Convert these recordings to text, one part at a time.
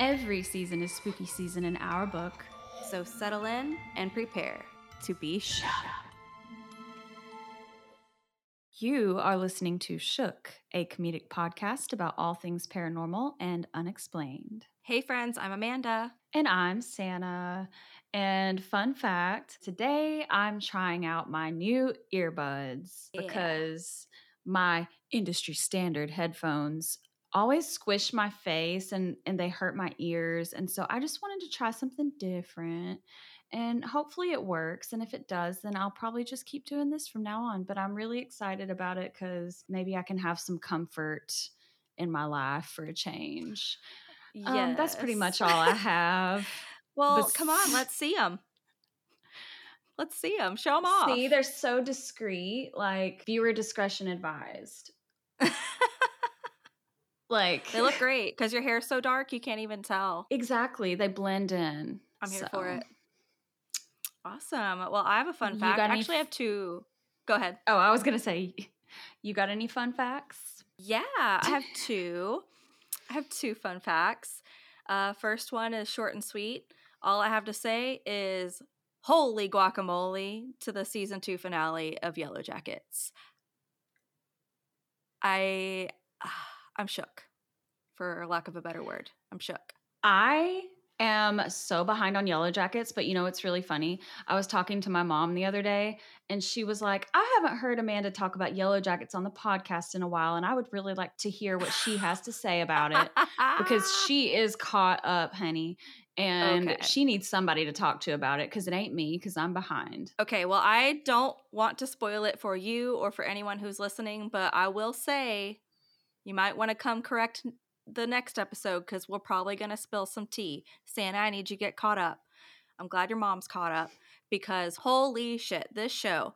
Every season is spooky season in our book. So settle in and prepare to be shut up. You are listening to Shook, a comedic podcast about all things paranormal and unexplained. Hey friends, I'm Amanda. And I'm Sannah. And fun fact, today I'm trying out my new earbuds because my industry standard headphones always squish my face and they hurt my ears. And so I just wanted to try something different and hopefully it works. And if it does, then I'll probably just keep doing this from now on. But I'm really excited about it because maybe I can have some comfort in my life for a change. Yes. That's pretty much all I have. Well, come on, let's see them. Let's see them. Show them off. See, they're so discreet. Like, viewer discretion advised. Like, they look great because your hair's so dark you can't even tell. Exactly. They blend in. I'm here for it. Awesome. Well, I have a fun fact. Actually, I have two. Go ahead. Oh, I was going to say, you got any fun facts? Yeah, I have two. I have two fun facts. First one is short and sweet. All I have to say is holy guacamole to the season 2 finale of Yellow Jackets. I'm shook, for lack of a better word. I'm shook. I am so behind on Yellow Jackets, but you know it's really funny. I was talking to my mom the other day, and she was like, I haven't heard Amanda talk about Yellow Jackets on the podcast in a while, and I would really like to hear what she has to say about it because she is caught up, honey, and she needs somebody to talk to about it because it ain't me because I'm behind. Okay, well, I don't want to spoil it for you or for anyone who's listening, but I will say, you might want to come correct the next episode because we're probably going to spill some tea. Santa, I need you to get caught up. I'm glad your mom's caught up because holy shit, this show,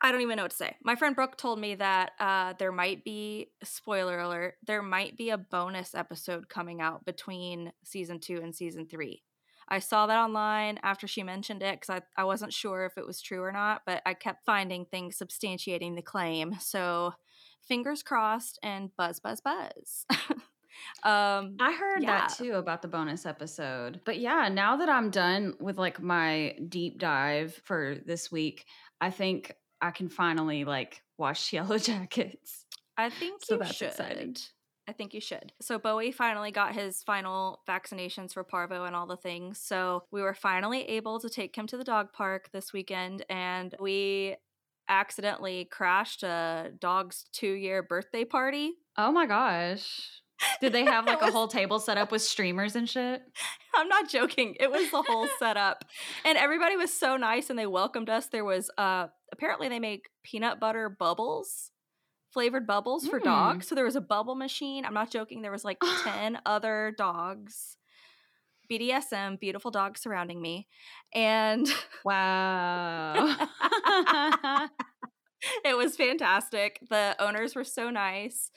I don't even know what to say. My friend Brooke told me that there might be, spoiler alert, there might be a bonus episode coming out between season 2 and season 3. I saw that online after she mentioned it because I wasn't sure if it was true or not, but I kept finding things substantiating the claim. So fingers crossed and buzz, buzz, buzz. I heard that too about the bonus episode. But yeah, now that I'm done with like my deep dive for this week, I think I can finally like watch Yellow Jackets. I think so. That's exciting. I think you should. So Bowie finally got his final vaccinations for Parvo and all the things. So we were finally able to take him to the dog park this weekend, and we accidentally crashed a dog's 2-year birthday party. Oh my gosh. Did they have like a whole table set up with streamers and shit? I'm not joking. It was the whole setup. And everybody was so nice and they welcomed us. There was apparently they make peanut butter bubbles, flavored bubbles for dogs. So there was a bubble machine. I'm not joking. There was like 10 other dogs. BDSM, beautiful dogs surrounding me. And wow. It was fantastic. The owners were so nice.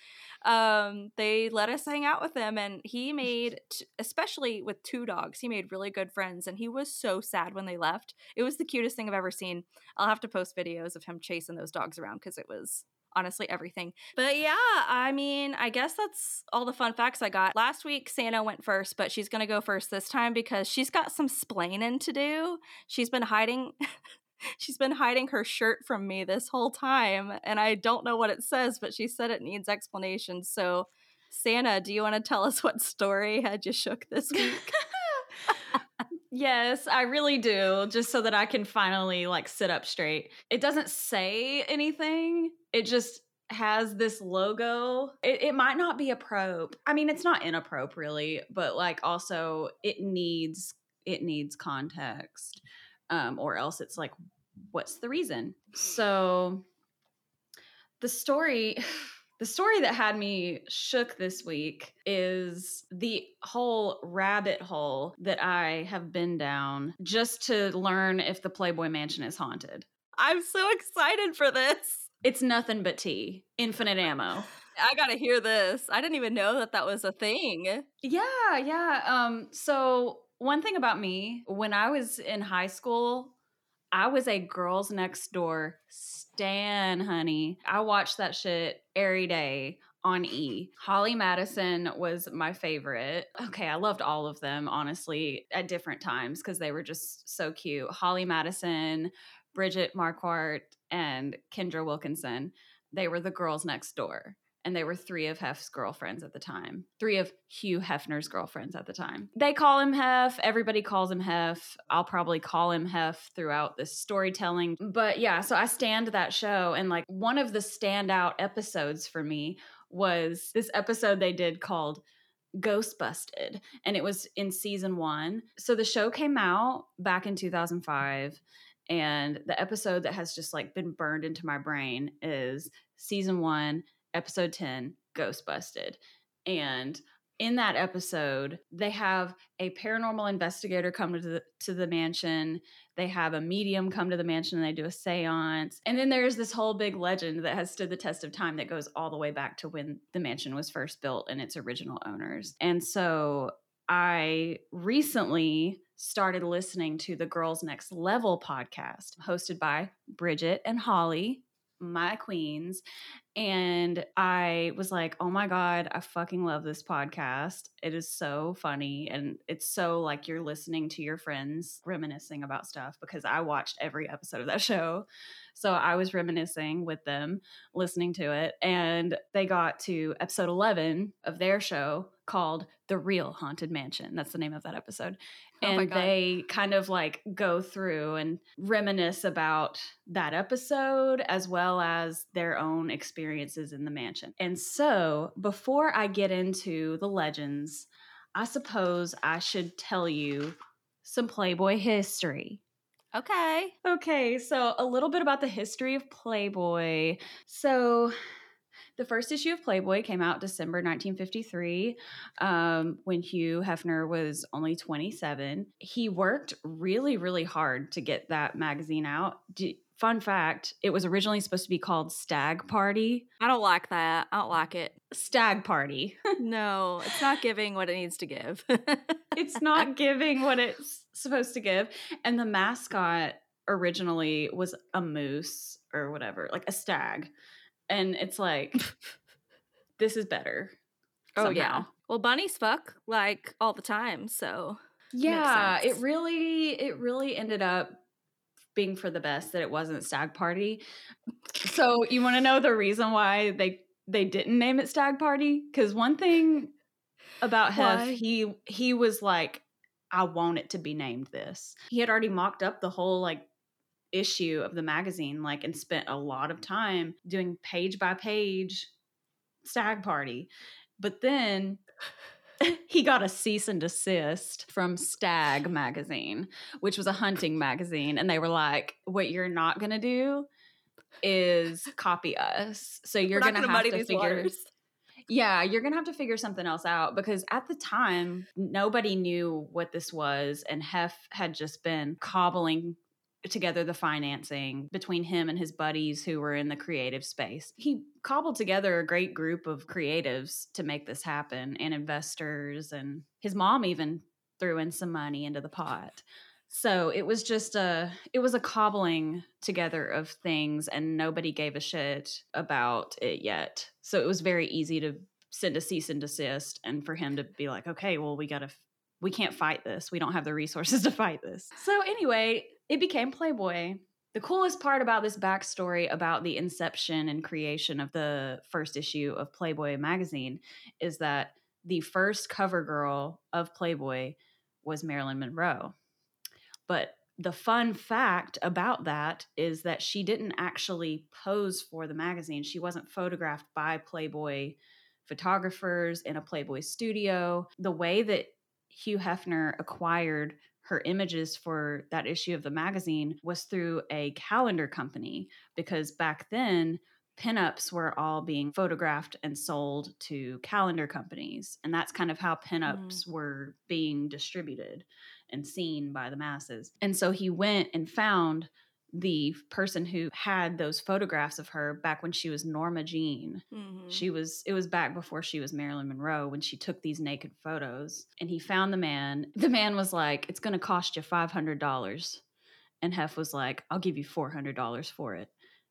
They let us hang out with him, and he made, especially with 2 dogs, he made really good friends, and he was so sad when they left. It was the cutest thing I've ever seen. I'll have to post videos of him chasing those dogs around because it was honestly everything. But yeah, I mean, I guess that's all the fun facts I got. Last week, Santa went first, but she's going to go first this time because she's got some splaining to do. She's been hiding her shirt from me this whole time, and I don't know what it says, but she said it needs explanation. So Santa, do you want to tell us what story had you shook this week? Yes, I really do, just so that I can finally like sit up straight. It doesn't say anything. It just has this logo. It might not be appropriate. I mean, it's not inappropriate, really, but like also it needs context, or else it's like, what's the reason? So the story that had me shook this week is the whole rabbit hole that I have been down just to learn if the Playboy Mansion is haunted. I'm so excited for this. It's nothing but tea. Infinite ammo. I gotta hear this. I didn't even know that was a thing. Yeah. So one thing about me, when I was in high school, I was a Girls Next Door stan, honey. I watched that shit every day on E. Holly Madison was my favorite. Okay, I loved all of them, honestly, at different times because they were just so cute. Holly Madison, Bridget Marquardt, and Kendra Wilkinson. They were the Girls Next Door. And they were three of Hef's girlfriends at the time. Three of Hugh Hefner's girlfriends at the time. They call him Hef. Everybody calls him Hef. I'll probably call him Hef throughout this storytelling. But yeah, so I stanned that show. And like one of the standout episodes for me was this episode they did called Ghost Busted. And it was in season 1. So the show came out back in 2005. And the episode that has just like been burned into my brain is season 1. Episode 10, Ghost Busted. And in that episode, they have a paranormal investigator come to the mansion. They have a medium come to the mansion and they do a seance. And then there's this whole big legend that has stood the test of time that goes all the way back to when the mansion was first built and its original owners. And so I recently started listening to the Girls Next Level podcast hosted by Bridget and Holly, my queens. And I was like, oh my God, I fucking love this podcast. It is so funny. And it's so like you're listening to your friends reminiscing about stuff because I watched every episode of that show. So I was reminiscing with them, listening to it. And they got to episode 11 of their show called The Real Haunted Mansion. That's the name of that episode. And they kind of like go through and reminisce about that episode as well as their own experiences in the mansion. And so before I get into the legends, I suppose I should tell you some Playboy history. Okay, so a little bit about the history of Playboy. So the first issue of Playboy came out December 1953 when Hugh Hefner was only 27. He worked really, really hard to get that magazine out. Fun fact, it was originally supposed to be called Stag Party. I don't like that. I don't like it. Stag Party. No, it's not giving what it needs to give. It's not giving what it's supposed to give. And the mascot originally was a moose or whatever, like a stag. And it's like, this is better. Oh, somehow. Yeah. Well, bunnies fuck like all the time. So yeah, it really ended up being for the best that it wasn't Stag Party. So you want to know the reason why they didn't name it Stag Party? Because one thing about Hef, he was like, I want it to be named this. He had already mocked up the whole like issue of the magazine, like, and spent a lot of time doing page by page Stag Party. But then he got a cease and desist from Stag magazine, which was a hunting magazine. And they were like, what you're not going to do is copy us. So you're going to have to figure... Yeah, you're going to have to figure something else out because at the time, nobody knew what this was. And Hef had just been cobbling together the financing between him and his buddies who were in the creative space. He cobbled together a great group of creatives to make this happen and investors, and his mom even threw in some money into the pot. So it was just a cobbling together of things, and nobody gave a shit about it yet. So it was very easy to send a cease and desist and for him to be like, okay, well, we can't fight this. We don't have the resources to fight this. So anyway, it became Playboy. The coolest part about this backstory about the inception and creation of the first issue of Playboy magazine is that the first cover girl of Playboy was Marilyn Monroe. But the fun fact about that is that she didn't actually pose for the magazine. She wasn't photographed by Playboy photographers in a Playboy studio. The way that Hugh Hefner acquired her images for that issue of the magazine was through a calendar company, because back then pinups were all being photographed and sold to calendar companies. And that's kind of how pinups were being distributed and seen by the masses. And so he went and found the person who had those photographs of her back when she was Norma Jean. Mm-hmm. It was back before she was Marilyn Monroe when she took these naked photos. And he found the man. The man was like, it's going to cost you $500. And Hef was like, I'll give you $400 for it.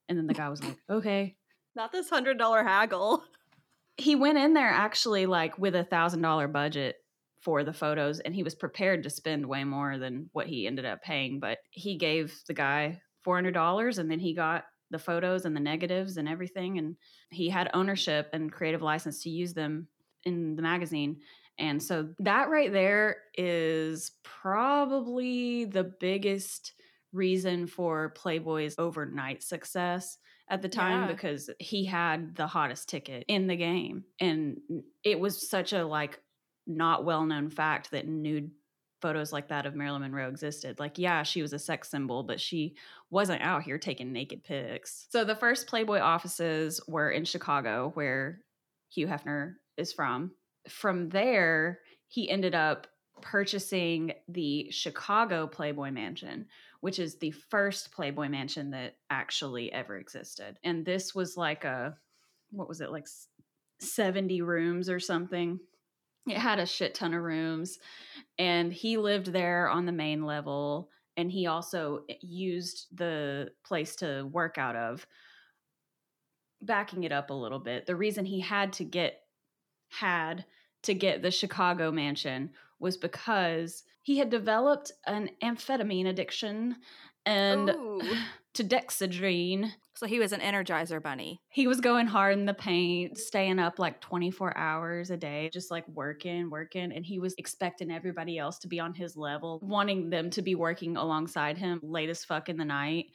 And then the guy was like, okay. Not this $100 haggle. He went in there actually like with a $1,000 budget for the photos, and he was prepared to spend way more than what he ended up paying, but he gave the guy $400 and then he got the photos and the negatives and everything, and he had ownership and creative license to use them in the magazine. And so that right there is probably the biggest reason for Playboy's overnight success at the time, because he had the hottest ticket in the game. And it was such a like not well-known fact that nude photos like that of Marilyn Monroe existed. Like, yeah, she was a sex symbol, but she wasn't out here taking naked pics. So the first Playboy offices were in Chicago, where Hugh Hefner is from. From there, he ended up purchasing the Chicago Playboy Mansion, which is the first Playboy Mansion that actually ever existed. And this was like a, what was it, like 70 rooms or something? It had a shit ton of rooms, and he lived there on the main level, and he also used the place to work out of. Backing it up a little bit, the reason he had to get the Chicago mansion was because he had developed an amphetamine addiction and to Dexedrine. So he was an Energizer bunny. He was going hard in the paint, staying up like 24 hours a day, just like working. And he was expecting everybody else to be on his level, wanting them to be working alongside him late as fuck in the night.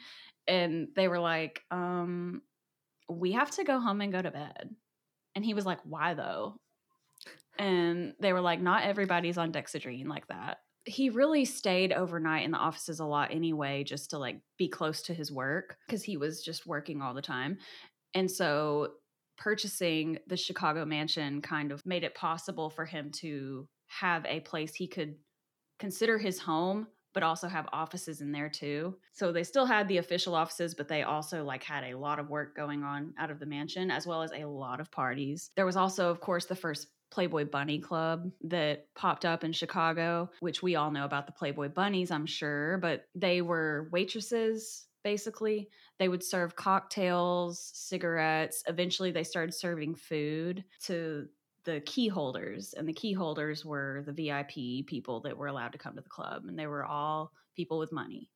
And they were like, we have to go home and go to bed. And he was like, why though? And they were like, not everybody's on Dexedrine like that. He really stayed overnight in the offices a lot anyway, just to like be close to his work, because he was just working all the time. And so purchasing the Chicago mansion kind of made it possible for him to have a place he could consider his home, but also have offices in there too. So they still had the official offices, but they also like had a lot of work going on out of the mansion, as well as a lot of parties. There was also, of course, the first Playboy Bunny Club that popped up in Chicago, which we all know about the Playboy Bunnies, I'm sure, but they were waitresses, basically. They would serve cocktails, cigarettes. Eventually, they started serving food to the key holders, and the key holders were the VIP people that were allowed to come to the club, and they were all people with money.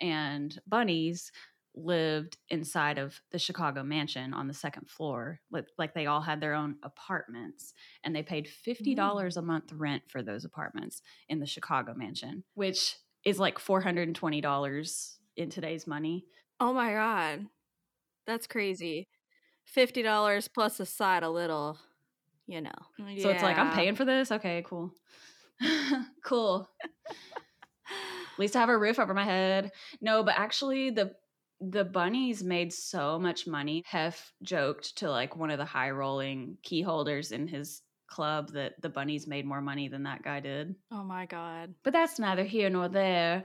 And bunnies lived inside of the Chicago mansion on the second floor. Like they all had their own apartments, and they paid $50 a month rent for those apartments in the Chicago mansion, which is like $420 in today's money. Oh my God. That's crazy. $50 plus aside a little, you know. So it's like, I'm paying for this. Okay, cool. Cool. At least I have a roof over my head. No, but actually the bunnies made so much money. Hef joked to like one of the high rolling key holders in his club that the bunnies made more money than that guy did. Oh my God. But that's neither here nor there.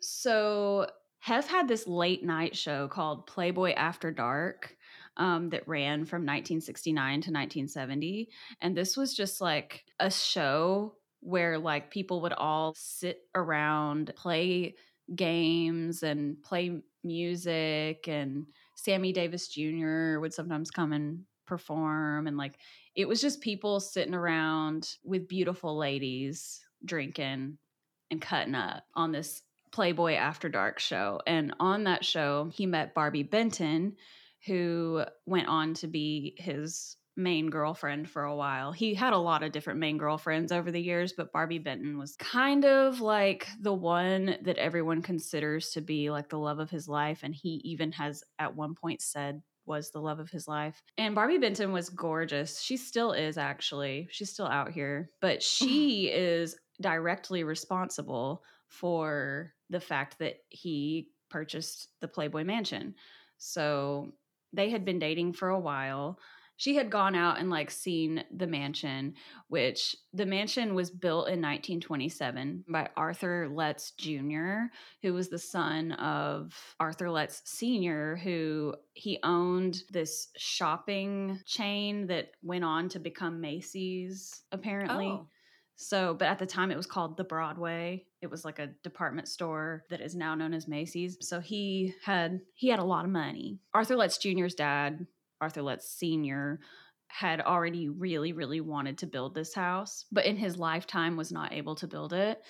So Hef had this late night show called Playboy After Dark that ran from 1969 to 1970. And this was just like a show where like people would all sit around, play games and play music, and Sammy Davis Jr. would sometimes come and perform, and like it was just people sitting around with beautiful ladies drinking and cutting up on this Playboy After Dark show. And on that show he met Barbie Benton, who went on to be his main girlfriend for a while. He had a lot of different main girlfriends over the years, but Barbie Benton was kind of like the one that everyone considers to be like the love of his life. And he even has at one point said was the love of his life. And Barbie Benton was gorgeous. She still is, actually. She's still out here. But she is directly responsible for the fact that he purchased the Playboy Mansion. So they had been dating for a while. She had gone out and like seen the mansion, which the mansion was built in 1927 by Arthur Letts Jr., who was the son of Arthur Letts Sr., who he owned this shopping chain that went on to become Macy's, apparently. Oh. So, but at the time it was called The Broadway. It was like a department store that is now known as Macy's. So he had a lot of money. Arthur Letts Jr.'s dad, Arthur Letts Sr., had already really, really wanted to build this house, but in his lifetime was not able to build it.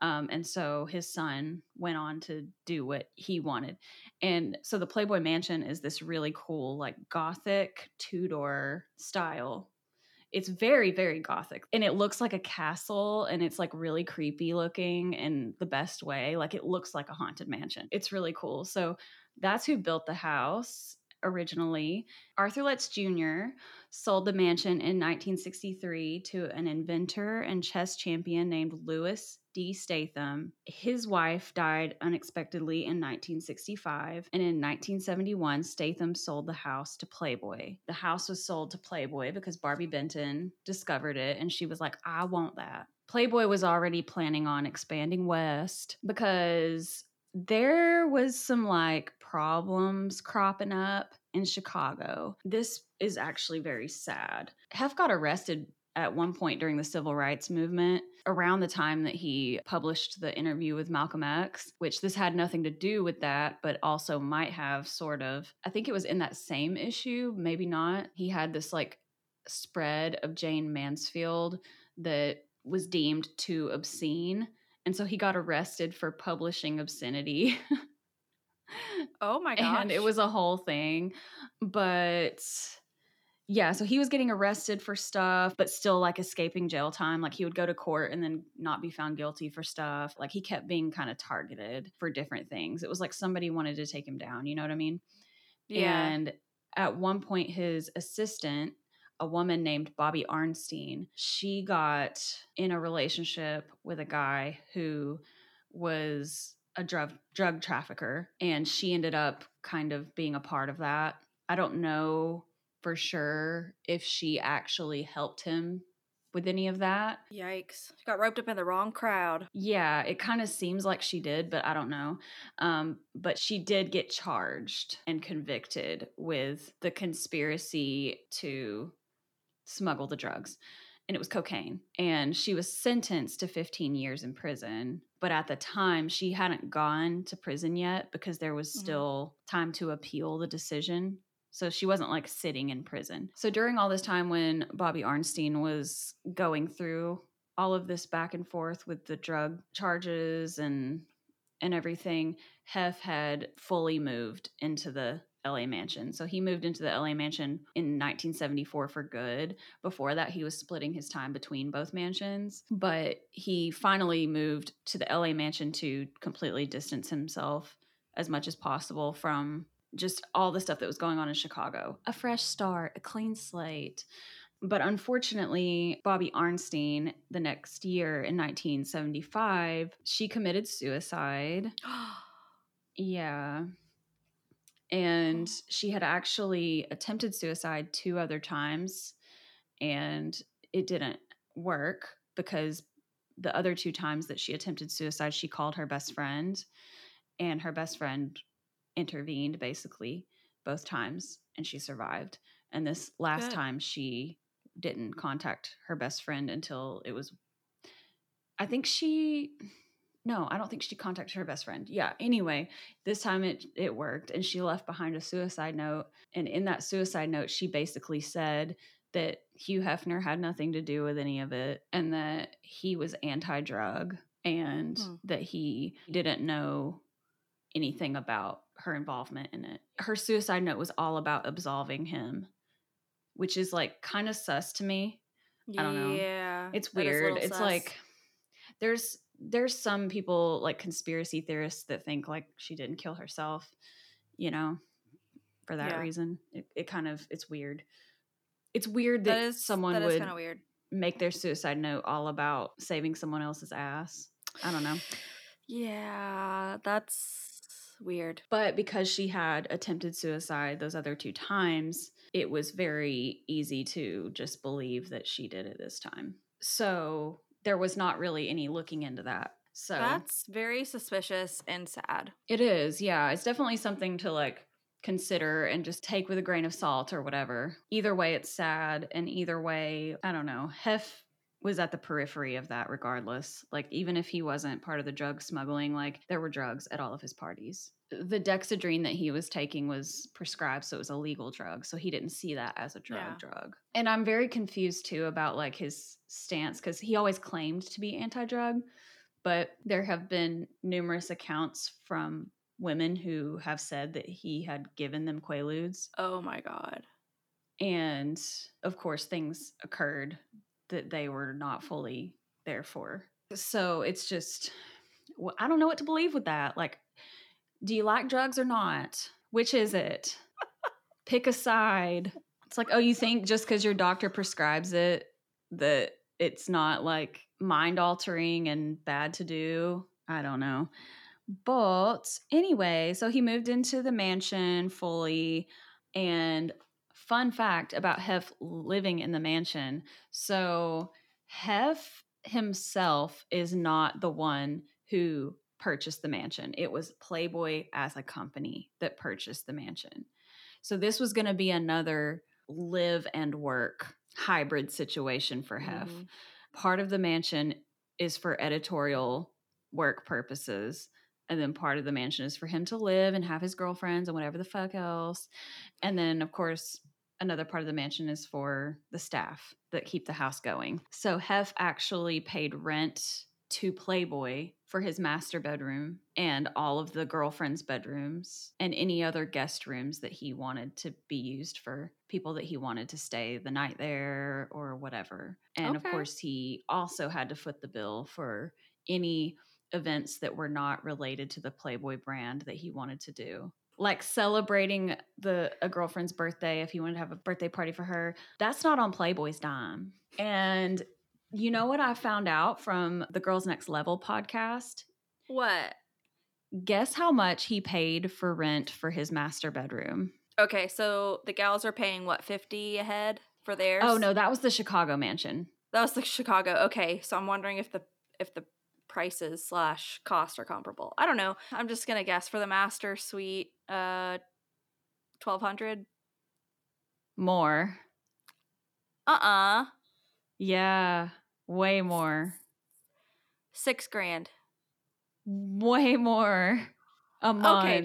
And so his son went on to do what he wanted. And so the Playboy Mansion is this really cool, like Gothic Tudor style. It's very, very Gothic, and it looks like a castle, and it's like really creepy looking in the best way. Like it looks like a haunted mansion. It's really cool. So that's who built the house originally. Arthur Letts Jr. sold the mansion in 1963 to an inventor and chess champion named Lewis D. Statham. His wife died unexpectedly in 1965, and in 1971, Statham sold the house to Playboy. The house was sold to Playboy because Barbie Benton discovered it, and she was like, I want that. Playboy was already planning on expanding west because there was some like problems cropping up in Chicago. This is actually very sad. Hef got arrested at one point during the civil rights movement around the time that he published the interview with Malcolm X, which this had nothing to do with that, but also might have sort of. I think it was in that same issue, maybe not. He had this like spread of Jane Mansfield that was deemed too obscene. And so he got arrested for publishing obscenity. Oh my gosh. And it was a whole thing. But yeah, so he was getting arrested for stuff, but still like escaping jail time. Like he would go to court and then not be found guilty for stuff. Like he kept being kind of targeted for different things. It was like somebody wanted to take him down. You know what I mean? Yeah. And at one point, his assistant, a woman named Bobby Arnstein, she got in a relationship with a guy who was a drug trafficker, and she ended up kind of being a part of that. I don't know for sure if she actually helped him with any of that. Yikes. She got roped up in the wrong crowd. Yeah, it kind of seems like she did, but I don't know. But she did get charged and convicted with the conspiracy to smuggle the drugs, and it was cocaine, and she was sentenced to 15 years in prison. But at the time she hadn't gone to prison yet because there was still time to appeal the decision, so she wasn't like sitting in prison. So during all this time when Bobby Arnstein was going through all of this back and forth with the drug charges and everything, Hef had fully moved into the LA mansion. So he moved into the LA mansion in 1974 for good. Before that, he was splitting his time between both mansions, but he finally moved to the LA mansion to completely distance himself as much as possible from just all the stuff that was going on in Chicago. A fresh start, a clean slate. But unfortunately, Bobby Arnstein, the next year in 1975, she committed suicide. Yeah. And she had actually attempted suicide 2 other times, and it didn't work because the other 2 times that she attempted suicide, she called her best friend, and her best friend intervened basically both times, and she survived. And this last time she didn't contact her best friend until it was, I don't think she contacted her best friend. Yeah. Anyway, this time it worked, and she left behind a suicide note. And in that suicide note, she basically said that Hugh Hefner had nothing to do with any of it, and that he was anti-drug, and that he didn't know anything about her involvement in it. Her suicide note was all about absolving him, which is like kind of sus to me. Yeah, I don't know. Yeah. It's weird. It's sus. Like there's some people, like conspiracy theorists, that think like she didn't kill herself, you know, for that reason. It kind of, it's weird. It's weird that someone would make their suicide note all about saving someone else's ass. I don't know. Yeah, that's weird. But because she had attempted suicide those other 2 times, it was very easy to just believe that she did it this time. So there was not really any looking into that. So that's very suspicious and sad. It is, yeah. It's definitely something to like consider and just take with a grain of salt or whatever. Either way, it's sad, and either way, I don't know. Hef was at the periphery of that regardless. Like, even if he wasn't part of the drug smuggling, like, there were drugs at all of his parties. The Dexedrine that he was taking was prescribed, so it was a legal drug. So he didn't see that as a drug. And I'm very confused, too, about, like, his stance, because he always claimed to be anti-drug. But there have been numerous accounts from women who have said that he had given them Quaaludes. Oh, my God. And, of course, things occurred that they were not fully there for. So it's just, well, I don't know what to believe with that. Like, do you like drugs or not? Which is it? Pick a side. It's like, oh, you think just because your doctor prescribes it that it's not, like, mind-altering and bad to do? I don't know. But anyway, so he moved into the mansion fully. And fun fact about Hef living in the mansion. So Hef himself is not the one who purchased the mansion. It was Playboy as a company that purchased the mansion. So this was going to be another live and work hybrid situation for Hef. Mm-hmm. Part of the mansion is for editorial work purposes, and then part of the mansion is for him to live and have his girlfriends and whatever the fuck else. And then, of course, another part of the mansion is for the staff that keep the house going. So Hef actually paid rent to Playboy for his master bedroom and all of the girlfriends' bedrooms and any other guest rooms that he wanted to be used for people that he wanted to stay the night there or whatever. And Of course, he also had to foot the bill for any events that were not related to the Playboy brand that he wanted to do. Like celebrating a girlfriend's birthday, if he wanted to have a birthday party for her, that's not on Playboy's dime. And you know what I found out from the Girls Next Level podcast? What? Guess how much he paid for rent for his master bedroom. Okay, so the gals are paying, what, $50 a head for theirs? Oh, no, that was the Chicago mansion. That was the Chicago. Okay, so I'm wondering if the prices / cost are comparable. I don't know. I'm just going to guess for the master suite, $1,200. More. Yeah. Way more. $6,000. Way more a month. Okay,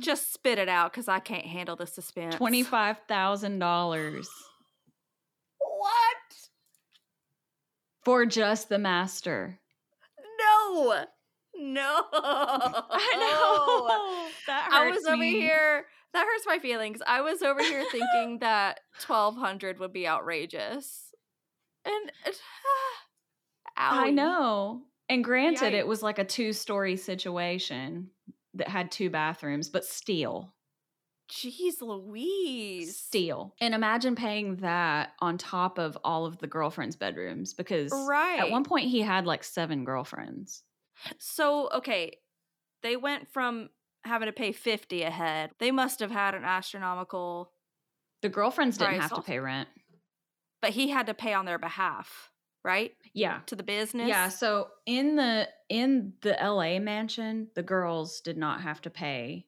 just spit it out because I can't handle the suspense. $25,000. What? For just the master. No. I know. That hurts. I was over here. That hurts my feelings. I was over here thinking that $1,200 would be outrageous. And I know. And granted, it was like a 2-story situation that had 2 bathrooms, but still. Jeez Louise. Still. And imagine paying that on top of all of the girlfriends' bedrooms, because at one point he had like 7 girlfriends. So, okay, they went from having to pay $50 a head. They must have had an astronomical... The girlfriends didn't have to pay rent. But he had to pay on their behalf, right? Yeah. To the business? Yeah, so in the LA mansion, the girls did not have to pay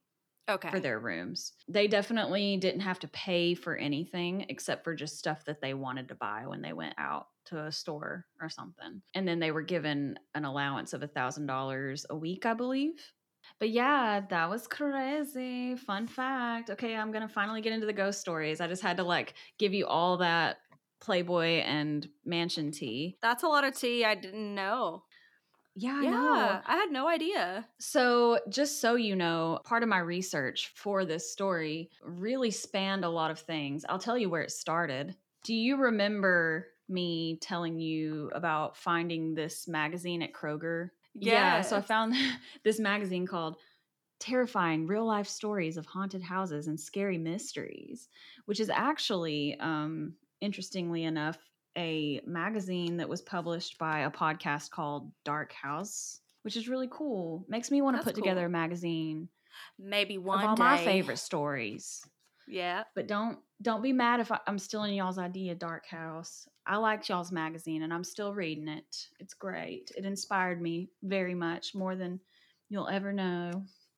for their rooms. They definitely didn't have to pay for anything except for just stuff that they wanted to buy when they went out to a store or something. And then they were given an allowance of $1,000 a week, I believe. But yeah, that was crazy. Fun fact. Okay, I'm going to finally get into the ghost stories. I just had to give you all that Playboy and mansion tea. That's a lot of tea I didn't know. Yeah, I know. I had no idea. So just so you know, part of my research for this story really spanned a lot of things. I'll tell you where it started. Do you remember me telling you about finding this magazine at Kroger? Yes. Yeah, so I found this magazine called Terrifying Real Life Stories of Haunted Houses and Scary Mysteries, which is actually, interestingly enough, a magazine that was published by a podcast called Dark House, which is really cool. Makes me want to put together a magazine. Maybe one day. Of all my favorite stories. Yeah. But don't be mad if I'm stealing y'all's idea, Dark House. I liked y'all's magazine and I'm still reading it. It's great. It inspired me very much, more than you'll ever know.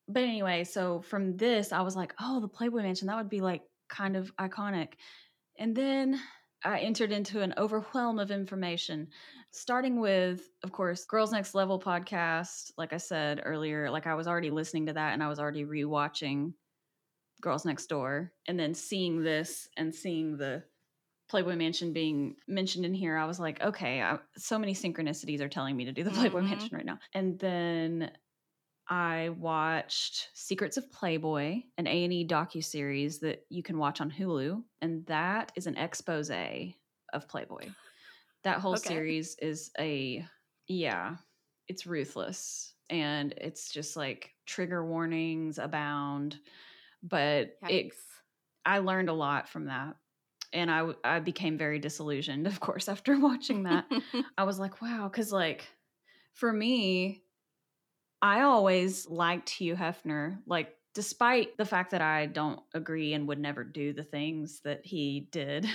But anyway, so from this, I was like, oh, the Playboy Mansion, that would be kind of iconic. And then I entered into an overwhelm of information, starting with, of course, Girls Next Level podcast. Like I said earlier, like I was already listening to that and I was already rewatching Girls Next Door, and then seeing this and seeing the Playboy Mansion being mentioned in here, I was like, okay, so many synchronicities are telling me to do the Playboy Mansion right now. And then I watched Secrets of Playboy, an A&E docuseries that you can watch on Hulu. And that is an expose of Playboy. That whole series is it's ruthless. And it's just like trigger warnings abound. But I learned a lot from that. And I became very disillusioned, of course, after watching that. I was like, wow, because like for me, I always liked Hugh Hefner, like despite the fact that I don't agree and would never do the things that he did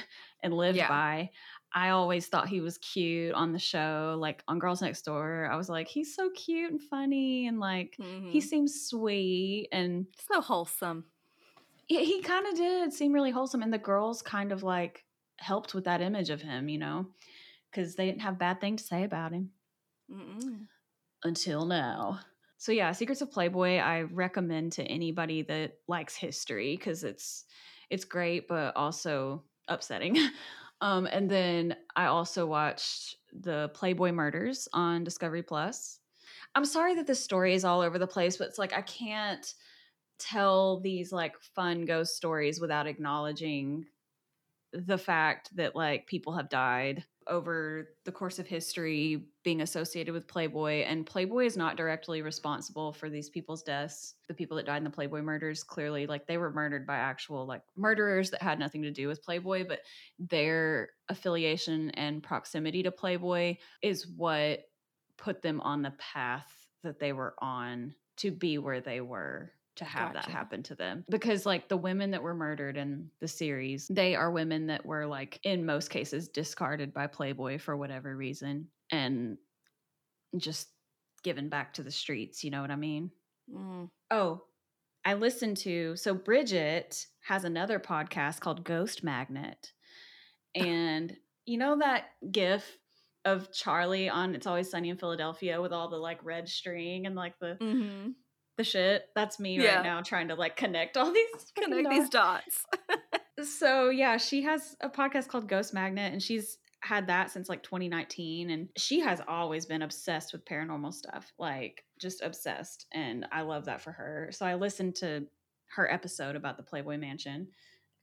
and lived by. I always thought he was cute on the show, like on Girls Next Door. I was like, he's so cute and funny and like he seems sweet and so wholesome. He kind of did seem really wholesome, and the girls kind of like helped with that image of him, you know, because they didn't have bad things to say about him until now. So yeah, Secrets of Playboy, I recommend to anybody that likes history because it's great, but also upsetting. And then I also watched the Playboy Murders on Discovery Plus. I'm sorry that this story is all over the place, but it's like I can't tell these like fun ghost stories without acknowledging the fact that like people have died over the course of history being associated with Playboy, and Playboy is not directly responsible for these people's deaths. The people that died in the Playboy murders, clearly like they were murdered by actual like murderers that had nothing to do with Playboy, but their affiliation and proximity to Playboy is what put them on the path that they were on to be where they were, to have that happen to them. Because like the women that were murdered in the series, they are women that were like in most cases discarded by Playboy for whatever reason and just given back to the streets. You know what I mean? Mm. Oh, I listened to, so Bridget has another podcast called Ghost Magnet. And you know that gif of Charlie on It's Always Sunny in Philadelphia with all the like red string and like the shit? That's me right now trying to like connect these dots. So yeah, she has a podcast called Ghost Magnet, and she's had that since like 2019, and she has always been obsessed with paranormal stuff, like just obsessed, and I love that for her. So I listened to her episode about the Playboy Mansion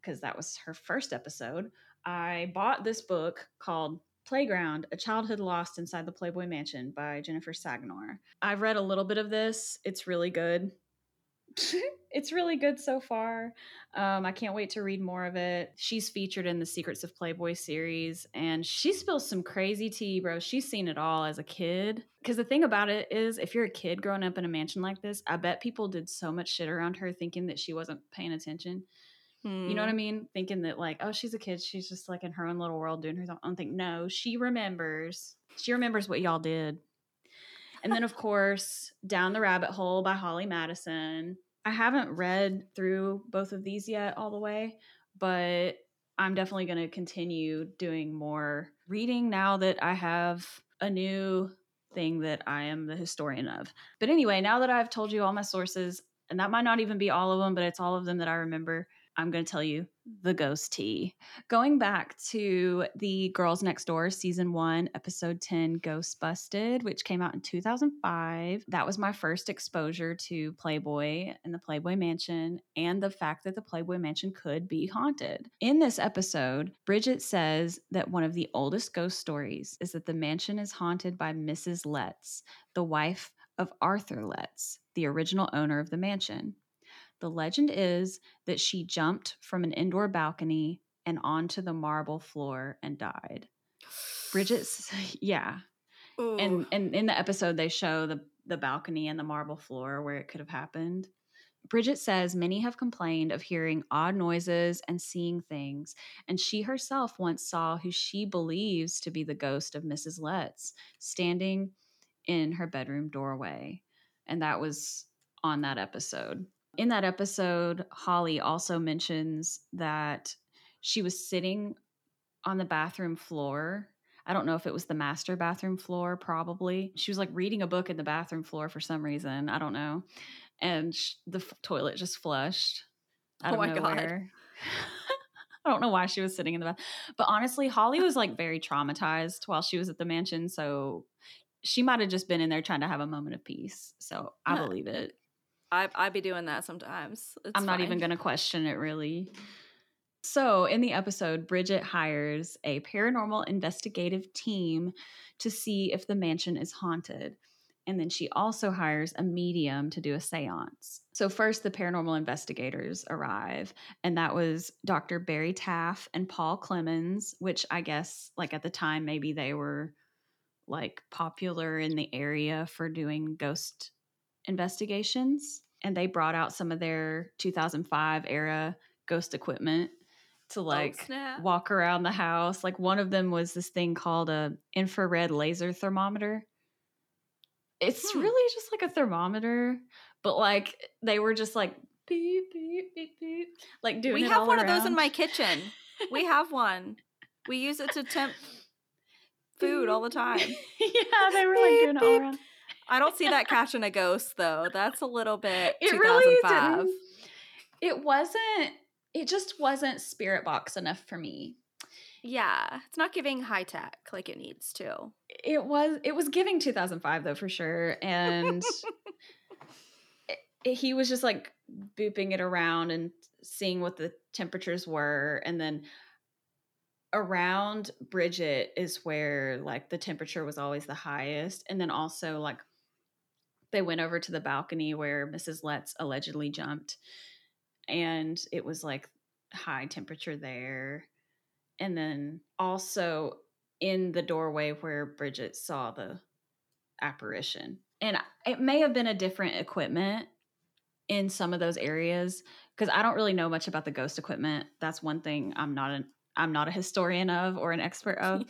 because that was her first episode. I bought this book called Playground, A Childhood Lost Inside the Playboy Mansion by Jennifer Saginaw. I've read a little bit of this. It's really good. It's really good so far. I can't wait to read more of it. She's featured in the Secrets of Playboy series, and she spills some crazy tea, bro. She's seen it all as a kid. Because the thing about it is, if you're a kid growing up in a mansion like this, I bet people did so much shit around her thinking that she wasn't paying attention. You know what I mean? Thinking that like, oh, she's a kid. She's just like in her own little world doing her own thing. No, she remembers. She remembers what y'all did. And then, of course, Down the Rabbit Hole by Holly Madison. I haven't read through both of these yet all the way, but I'm definitely going to continue doing more reading now that I have a new thing that I am the historian of. But anyway, now that I've told you all my sources, and that might not even be all of them, but it's all of them that I remember, I'm going to tell you the ghost tea. Going back to the Girls Next Door season 1, episode 10, Ghost Busted, which came out in 2005. That was my first exposure to Playboy and the Playboy Mansion and the fact that the Playboy Mansion could be haunted. In this episode, Bridget says that one of the oldest ghost stories is that the mansion is haunted by Mrs. Letts, the wife of Arthur Letts, the original owner of the mansion. The legend is that she jumped from an indoor balcony and onto the marble floor and died. Bridget's, Ooh. And in the episode, they show the balcony and the marble floor where it could have happened. Bridget says many have complained of hearing odd noises and seeing things, and she herself once saw who she believes to be the ghost of Mrs. Letts standing in her bedroom doorway. And that was on that episode. In that episode, Holly also mentions that she was sitting on the bathroom floor. I don't know if it was the master bathroom floor, probably. She was like reading a book in the bathroom floor for some reason. I don't know. And the toilet just flushed. I don't know where. I don't know why she was sitting in the bathroom. But honestly, Holly was like very traumatized while she was at the mansion. So she might have just been in there trying to have a moment of peace. So I believe it. I'd be doing that sometimes. I'm not even going to question it, really. So in the episode, Bridget hires a paranormal investigative team to see if the mansion is haunted. And then she also hires a medium to do a seance. So first, the paranormal investigators arrive, and that was Dr. Barry Taff and Paul Clemens, which I guess like at the time maybe they were like popular in the area for doing ghost investigations. And they brought out some of their 2005 era ghost equipment to like walk around the house. Like one of them was this thing called a infrared laser thermometer. It's really just like a thermometer, but like they were just like beep beep beep beep, like doing. We have all one around. Of those in my kitchen. We have one. We use it to temp food all the time. Yeah, they were like beep, doing it all around. I don't see that catching a ghost though. That's a little bit. It 2005. Really didn't. It wasn't. It just wasn't spirit box enough for me. Yeah, it's not giving high tech like it needs to. It was giving 2005 though for sure, and he was just like booping it around and seeing what the temperatures were, and then around Bridget is where like the temperature was always the highest, and then also like they went over to the balcony where Mrs. Letts allegedly jumped, and it was like high temperature there. And then also in the doorway where Bridget saw the apparition. And it may have been a different equipment in some of those areas because I don't really know much about the ghost equipment. That's one thing I'm not a historian of or an expert of.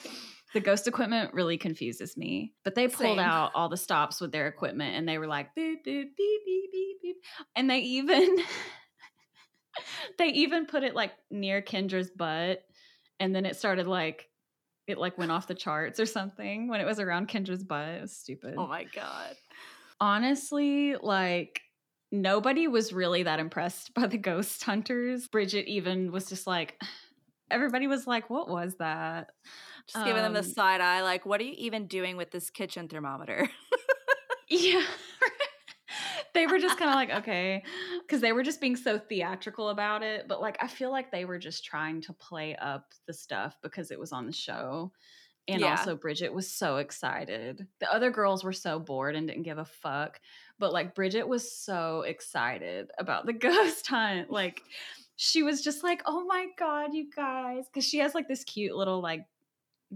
The ghost equipment really confuses me. But they pulled out all the stops with their equipment and they were like, boop, boop, beep, beep, beep, beep. And they even put it like near Kendra's butt. And then it started like, it like went off the charts or something when it was around Kendra's butt. It was stupid. Oh my God. Honestly, like nobody was really that impressed by the ghost hunters. Bridget even was just like, everybody was like, what was that? Just giving them the side eye. Like, what are you even doing with this kitchen thermometer? Yeah. They were just kind of like, okay, because they were just being so theatrical about it. But like, I feel like they were just trying to play up the stuff because it was on the show. And also Bridget was so excited. The other girls were so bored and didn't give a fuck. But like Bridget was so excited about the ghost hunt. Like she was just like, oh my God, you guys. Because she has like this cute little like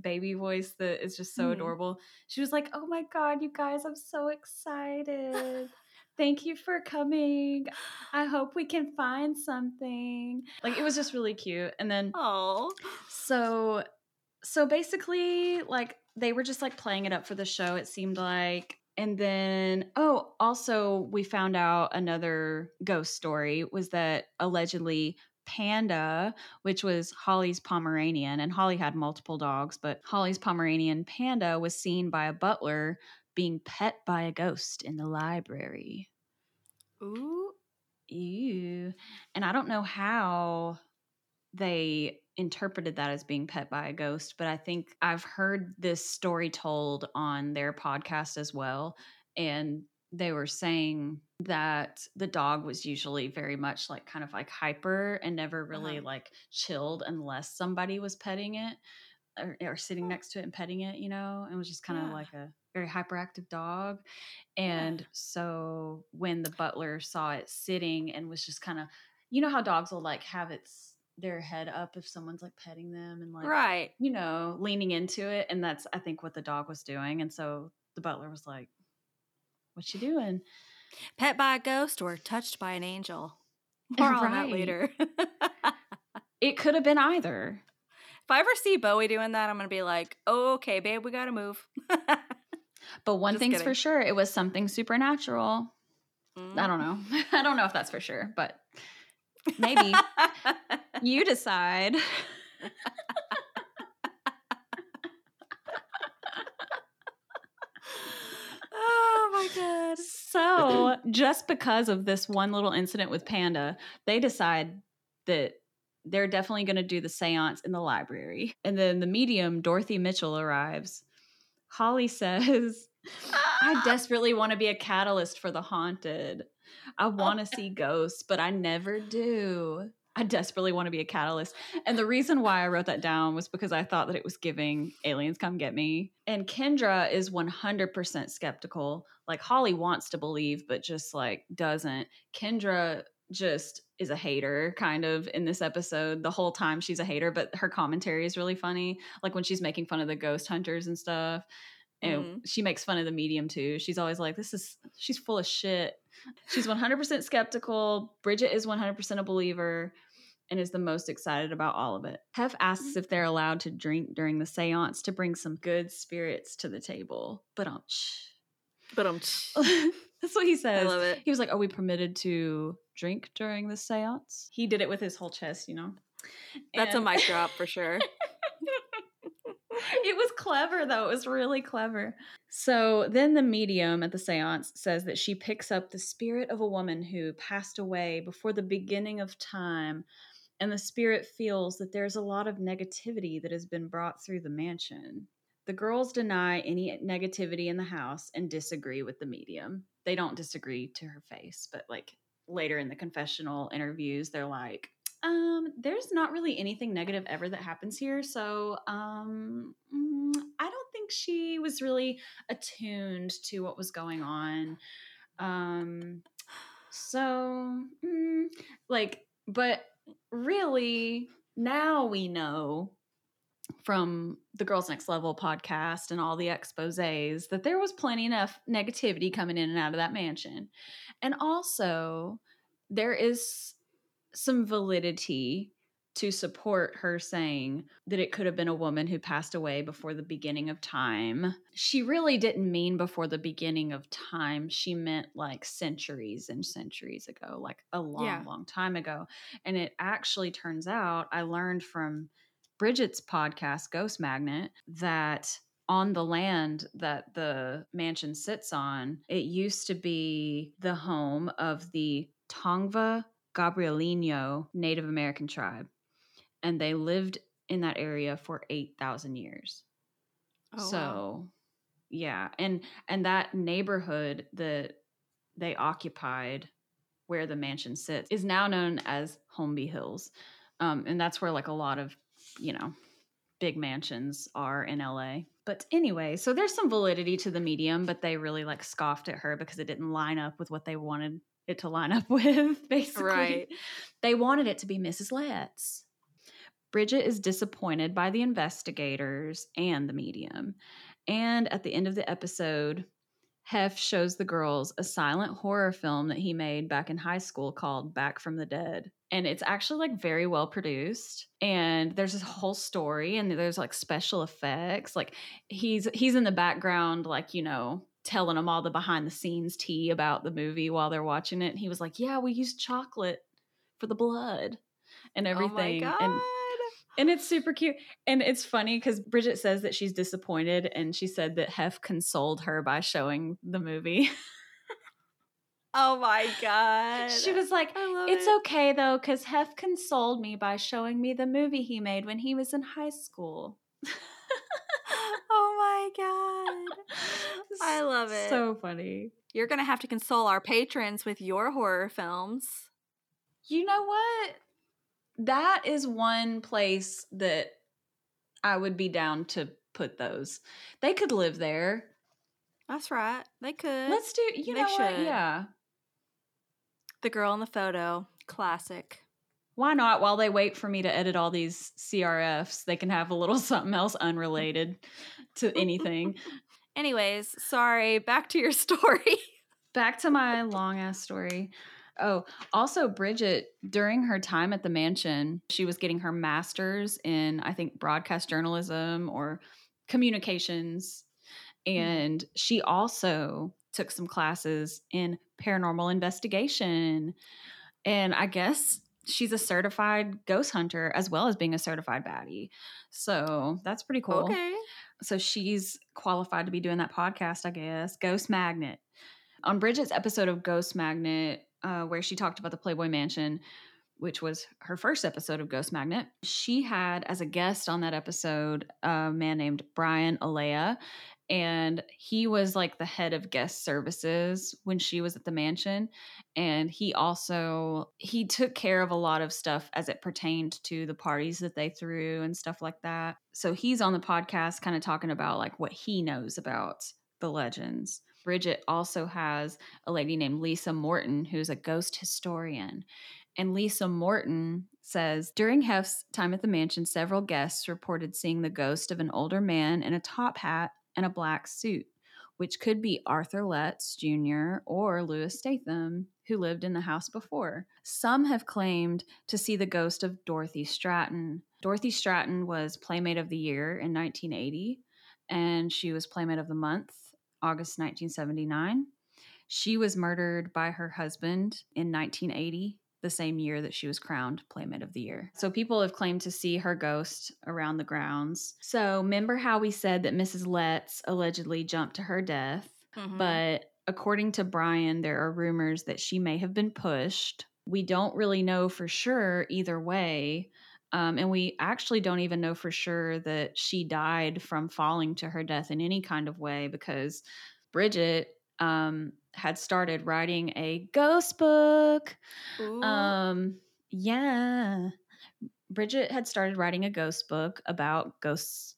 baby voice that is just so adorable. She was like, oh my God, you guys, I'm so excited. Thank you for coming. I hope we can find something. Like it was just really cute. And then so basically like they were just like playing it up for the show, it seemed like. And then also we found out another ghost story was that allegedly Panda, which was Holly's Pomeranian, and Holly had multiple dogs, but Holly's Pomeranian Panda was seen by a butler being pet by a ghost in the library. Ooh. Ew. And I don't know how they interpreted that as being pet by a ghost, but I think I've heard this story told on their podcast as well. And they were saying that the dog was usually very much like kind of like hyper and never really like chilled unless somebody was petting it or sitting next to it and petting it, you know, and it was just kind of like a very hyperactive dog. And so when the butler saw it sitting and was just kind of, you know how dogs will like have their head up if someone's like petting them and like, you know, leaning into it. And that's, I think, what the dog was doing. And so the butler was like, what you doing? Pet by a ghost or touched by an angel. More on that later. It could have been either. If I ever see Bowie doing that, I'm going to be like, oh, okay, babe, we got to move. But one thing's for sure, it was something supernatural. I don't know. I don't know if that's for sure, but maybe. You decide. So just because of this one little incident with Panda, they decide that they're definitely going to do the seance in the library. And then the medium, Dorothy Mitchell, arrives. Holly says, I desperately want to be a catalyst for the haunted. I want to see ghosts, but I never do. I desperately want to be a catalyst. And the reason why I wrote that down was because I thought that it was giving aliens come get me. And Kendra is 100% skeptical. Like, Holly wants to believe, but just like doesn't. Kendra just is a hater kind of in this episode. The whole time she's a hater, but her commentary is really funny. Like when she's making fun of the ghost hunters and stuff. And she makes fun of the medium too. She's always like, she's full of shit. She's 100% skeptical. Bridget is 100% a believer and is the most excited about all of it. Hef asks if they're allowed to drink during the seance to bring some good spirits to the table. Ba-dum-tsh. That's what he says. I love it. He was like, are we permitted to drink during the seance? He did it with his whole chest, you know. That's a mic drop for sure. It was clever, though. It was really clever. So then the medium at the seance says that she picks up the spirit of a woman who passed away before the beginning of time, and the spirit feels that there's a lot of negativity that has been brought through the mansion. The girls deny any negativity in the house and disagree with the medium. They don't disagree to her face, but like later in the confessional interviews, they're like, there's not really anything negative ever that happens here. So, I don't think she was really attuned to what was going on. But really now we know from the Girls Next Level podcast and all the exposés that there was plenty enough negativity coming in and out of that mansion. And also there is some validity to support her saying that it could have been a woman who passed away before the beginning of time. She really didn't mean before the beginning of time. She meant like centuries and centuries ago, like a long time ago. And it actually turns out, I learned from Bridget's podcast, Ghost Magnet, that on the land that the mansion sits on, it used to be the home of the Tongva Gabrielino Native American tribe, and they lived in that area for 8,000 years. Oh, so, wow. Yeah, and that neighborhood that they occupied, where the mansion sits, is now known as Holmby Hills, and that's where like a lot of big mansions are in LA. But anyway, so there's some validity to the medium, but they really like scoffed at her because it didn't line up with what they wanted it to line up with, basically. Right. They wanted it to be Mrs. Letts. Bridget is disappointed by the investigators and the medium. And at the end of the episode, Hef shows the girls a silent horror film that he made back in high school called Back from the Dead. And it's actually like very well produced. And there's this whole story and there's like special effects. Like he's in the background, like, telling them all the behind the scenes tea about the movie while they're watching it. And he was like, yeah, we used chocolate for the blood and everything. Oh my God. And it's super cute. And it's funny because Bridget says that she's disappointed. And she said that Hef consoled her by showing the movie. Oh my God. She was like, it's okay though, because Hef consoled me by showing me the movie he made when he was in high school. Oh my God. I love it. So funny. You're going to have to console our patrons with your horror films. You know what? That is one place that I would be down to put those. They could live there. That's right. They could. Let's do, what? Yeah. The Girl in the Photo. Classic. Why not? While they wait for me to edit all these CRFs, they can have a little something else unrelated to anything. Anyways, sorry. Back to your story. Back to my long-ass story. Oh, also Bridget, during her time at the mansion, she was getting her master's in, I think, broadcast journalism or communications. And she also took some classes in paranormal investigation. And I guess she's a certified ghost hunter as well as being a certified baddie. So that's pretty cool. Okay. So she's qualified to be doing that podcast, I guess. Ghost Magnet. On Bridget's episode of Ghost Magnet, where she talked about the Playboy Mansion, which was her first episode of Ghost Magnet, she had as a guest on that episode a man named Brian Alea, and he was like the head of guest services when she was at the mansion. And he took care of a lot of stuff as it pertained to the parties that they threw and stuff like that. So he's on the podcast kind of talking about like what he knows about the legends. Bridget also has a lady named Lisa Morton, who's a ghost historian. And Lisa Morton says, during Hef's time at the mansion, several guests reported seeing the ghost of an older man in a top hat and a black suit, which could be Arthur Letts Jr. or Louis Statham, who lived in the house before. Some have claimed to see the ghost of Dorothy Stratton. Dorothy Stratton was Playmate of the Year in 1980, and she was Playmate of the Month, August 1979. She was murdered by her husband in 1980, the same year that she was crowned Playmate of the Year. So people have claimed to see her ghost around the grounds. So remember how we said that Mrs. Letts allegedly jumped to her death, but according to Brian, there are rumors that she may have been pushed. We don't really know for sure either way. And we actually don't even know for sure that she died from falling to her death in any kind of way, because Bridget had started writing a ghost book. Ooh. Bridget had started writing a ghost book about ghosts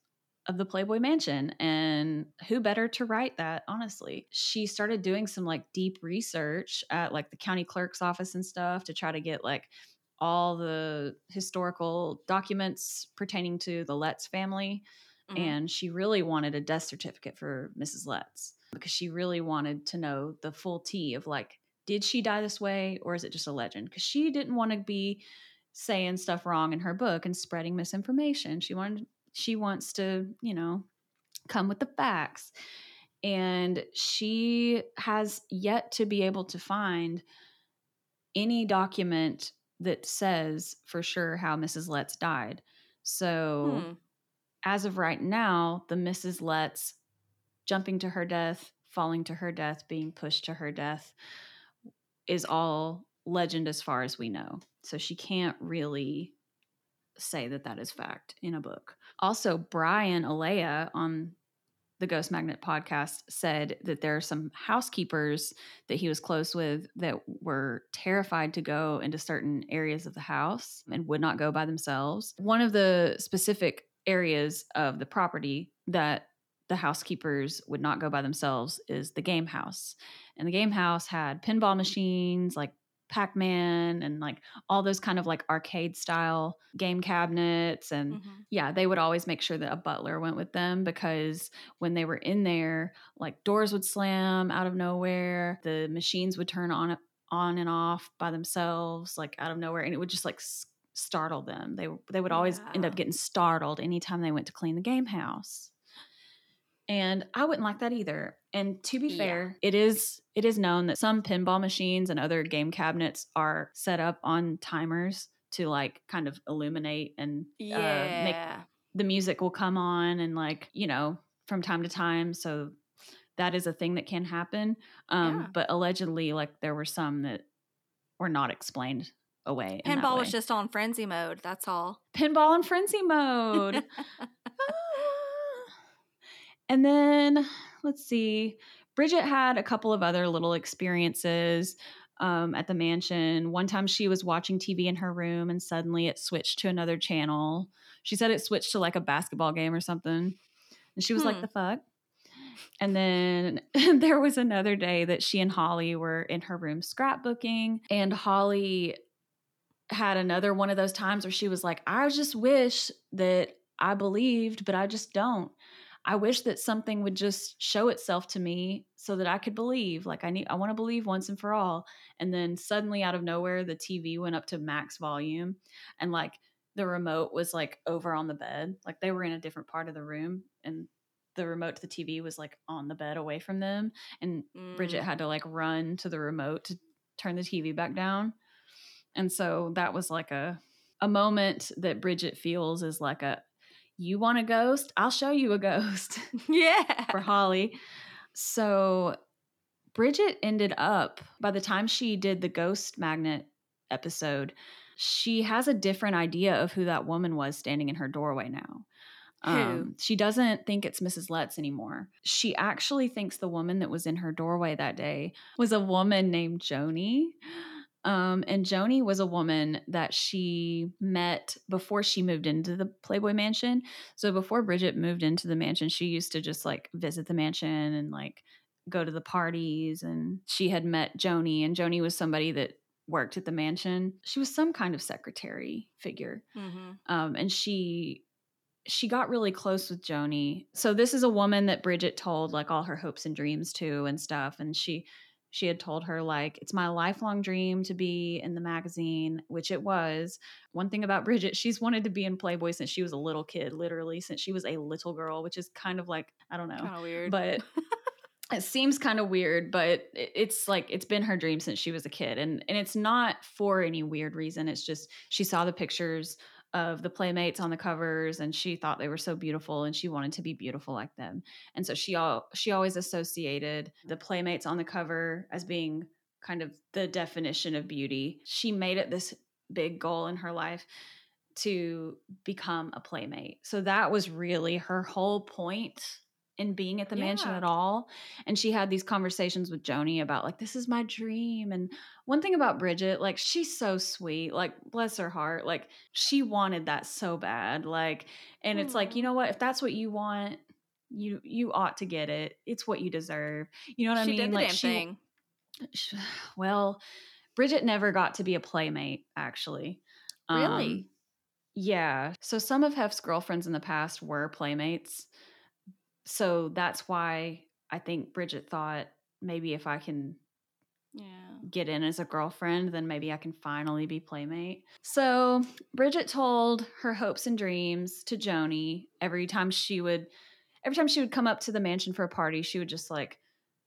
of the Playboy Mansion, and who better to write that, honestly. She started doing some like deep research at like the county clerk's office and stuff to try to get like all the historical documents pertaining to the Letts family. Mm-hmm. And she really wanted a death certificate for Mrs. Letts, because she really wanted to know the full tea of like, did she die this way or is it just a legend? Because she didn't want to be saying stuff wrong in her book and spreading misinformation. She wants to, come with the facts. And she has yet to be able to find any document that says for sure how Mrs. Letts died. So as of right now, the Mrs. Letts jumping to her death, falling to her death, being pushed to her death is all legend as far as we know. So she can't really say that that is fact in a book. Also, Brian Alea on the Ghost Magnet podcast said that there are some housekeepers that he was close with that were terrified to go into certain areas of the house and would not go by themselves. One of the specific areas of the property that the housekeepers would not go by themselves is the game house. And the game house had pinball machines, like Pac-Man, and like all those kind of like arcade style game cabinets. And they would always make sure that a butler went with them, because when they were in there, like doors would slam out of nowhere. The machines would turn on and off by themselves, like out of nowhere. And it would just like startle them. They would always end up getting startled anytime they went to clean the game house. And I wouldn't like that either. And to be fair, it is known that some pinball machines and other game cabinets are set up on timers to like kind of illuminate and make the music will come on and like, from time to time. So that is a thing that can happen. But allegedly like there were some that were not explained away. Pinball was just on frenzy mode. That's all. Pinball and frenzy mode. And then, let's see, Bridget had a couple of other little experiences at the mansion. One time she was watching TV in her room and suddenly it switched to another channel. She said it switched to like a basketball game or something. And she was like, the fuck? And then there was another day that she and Holly were in her room scrapbooking. And Holly had another one of those times where she was like, I just wish that I believed, but I just don't. I wish that something would just show itself to me so that I could believe. Like I want to believe once and for all. And then suddenly out of nowhere, the TV went up to max volume and like the remote was like over on the bed. Like they were in a different part of the room and the remote to the TV was like on the bed away from them. And Bridget had to like run to the remote to turn the TV back down. And so that was like a moment that Bridget feels is like a, you want a ghost? I'll show you a ghost. Yeah. For Holly. So Bridget ended up, by the time she did the Ghost Magnet episode, she has a different idea of who that woman was standing in her doorway now. She doesn't think it's Mrs. Letts anymore. She actually thinks the woman that was in her doorway that day was a woman named Joni. And Joni was a woman that she met before she moved into the Playboy Mansion. So before Bridget moved into the mansion, she used to just like visit the mansion and like go to the parties. And she had met Joni, and Joni was somebody that worked at the mansion. She was some kind of secretary figure. Mm-hmm. And she got really close with Joni. So this is a woman that Bridget told like all her hopes and dreams to and stuff. And she had told her, like, it's my lifelong dream to be in the magazine, which it was. One thing about Bridget, she's wanted to be in Playboy since she was a little kid, literally since she was a little girl, which is kind of like, I don't know. Kind of weird. But it seems kind of weird, but it's like, it's been her dream since she was a kid. And it's not for any weird reason. It's just she saw the pictures of the Playmates on the covers, and she thought they were so beautiful, and she wanted to be beautiful like them. And so she always associated the Playmates on the cover as being kind of the definition of beauty. She made it this big goal in her life to become a Playmate. So that was really her whole point in being at the mansion at all. And she had these conversations with Joni about like, this is my dream. And one thing about Bridget, like, she's so sweet, like, bless her heart. Like, she wanted that so bad. Like, and it's like, you know what, if that's what you want, you ought to get it. It's what you deserve. You know what I mean? She did the damn thing. Well, Bridget never got to be a Playmate, actually. Really? Yeah. So some of Hef's girlfriends in the past were Playmates. So that's why I think Bridget thought, maybe if I can get in as a girlfriend, then maybe I can finally be Playmate. So Bridget told her hopes and dreams to Joni. Every time she would come up to the mansion for a party, she would just like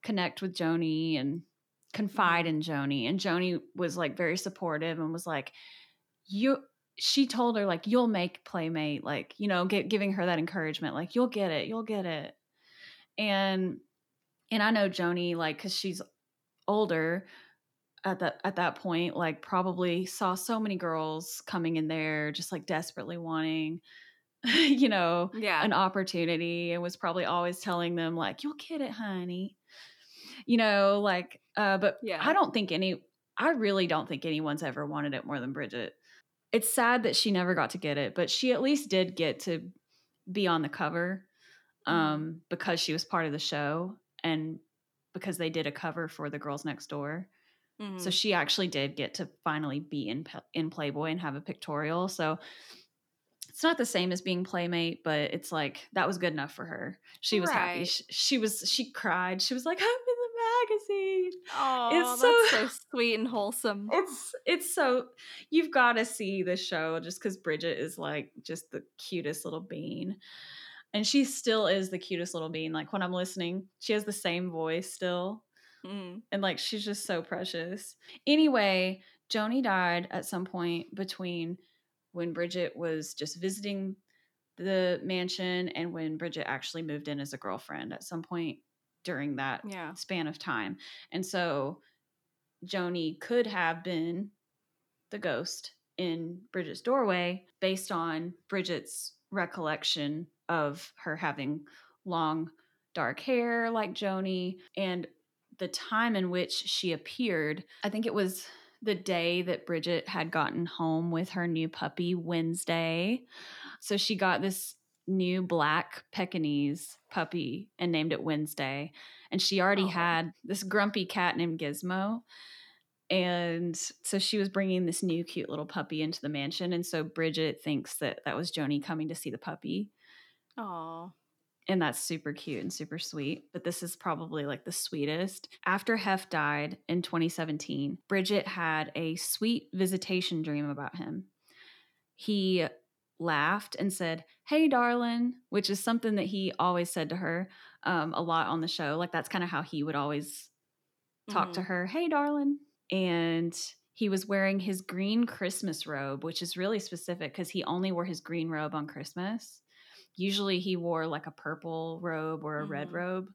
connect with Joni and confide in Joni. And Joni was like very supportive and was like, she told her, like, you'll make Playmate, like, you know, giving her that encouragement, like, you'll get it. And I know Joni, like, because she's older at that point, like, probably saw so many girls coming in there just, like, desperately wanting, you know, an opportunity, and was probably always telling them, like, you'll get it, honey. You know, like, but I really don't think anyone's ever wanted it more than Bridget. It's sad that she never got to get it, but she at least did get to be on the cover because she was part of the show and because they did a cover for the Girls Next Door. Mm-hmm. So she actually did get to finally be in Playboy and have a pictorial. So it's not the same as being Playmate, but it's like, that was good enough for her. She was happy. She cried. She was like, I'm in the magazine. Oh, that's so sweet and wholesome. It's so, you've got to see the show just because Bridget is like just the cutest little bean, and she still is the cutest little bean. Like, when I'm listening, she has the same voice still, and like, she's just so precious. Anyway, Joni died at some point between when Bridget was just visiting the mansion and when Bridget actually moved in as a girlfriend at some point during that span of time. And so Joni could have been the ghost in Bridget's doorway based on Bridget's recollection of her having long dark hair like Joni and the time in which she appeared. I think it was the day that Bridget had gotten home with her new puppy, Wednesday. So she got this new black Pekingese puppy and named it Wednesday, and she already had this grumpy cat named Gizmo, and so she was bringing this new cute little puppy into the mansion, and so Bridget thinks that was Joni coming to see the puppy. Aww. And that's super cute and super sweet, but this is probably like the sweetest. After Hef died in 2017, Bridget had a sweet visitation dream about him. He laughed and said, "Hey, darling," which is something that he always said to her a lot on the show. Like, that's kind of how he would always talk to her, "Hey, darling." And he was wearing his green Christmas robe, which is really specific because he only wore his green robe on Christmas. Usually he wore like a purple robe or a red robe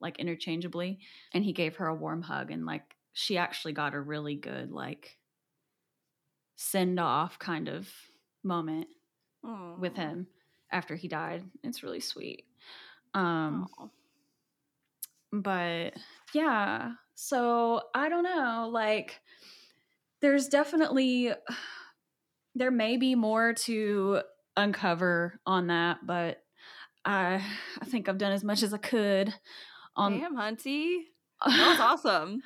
like interchangeably. And he gave her a warm hug, and like she actually got a really good like send off kind of moment Aww. With him after he died. It's really sweet. Aww. But yeah, so I don't know, like there's definitely, there may be more to uncover on that, but I think I've done as much as I could on. Damn, Hunty. That was awesome.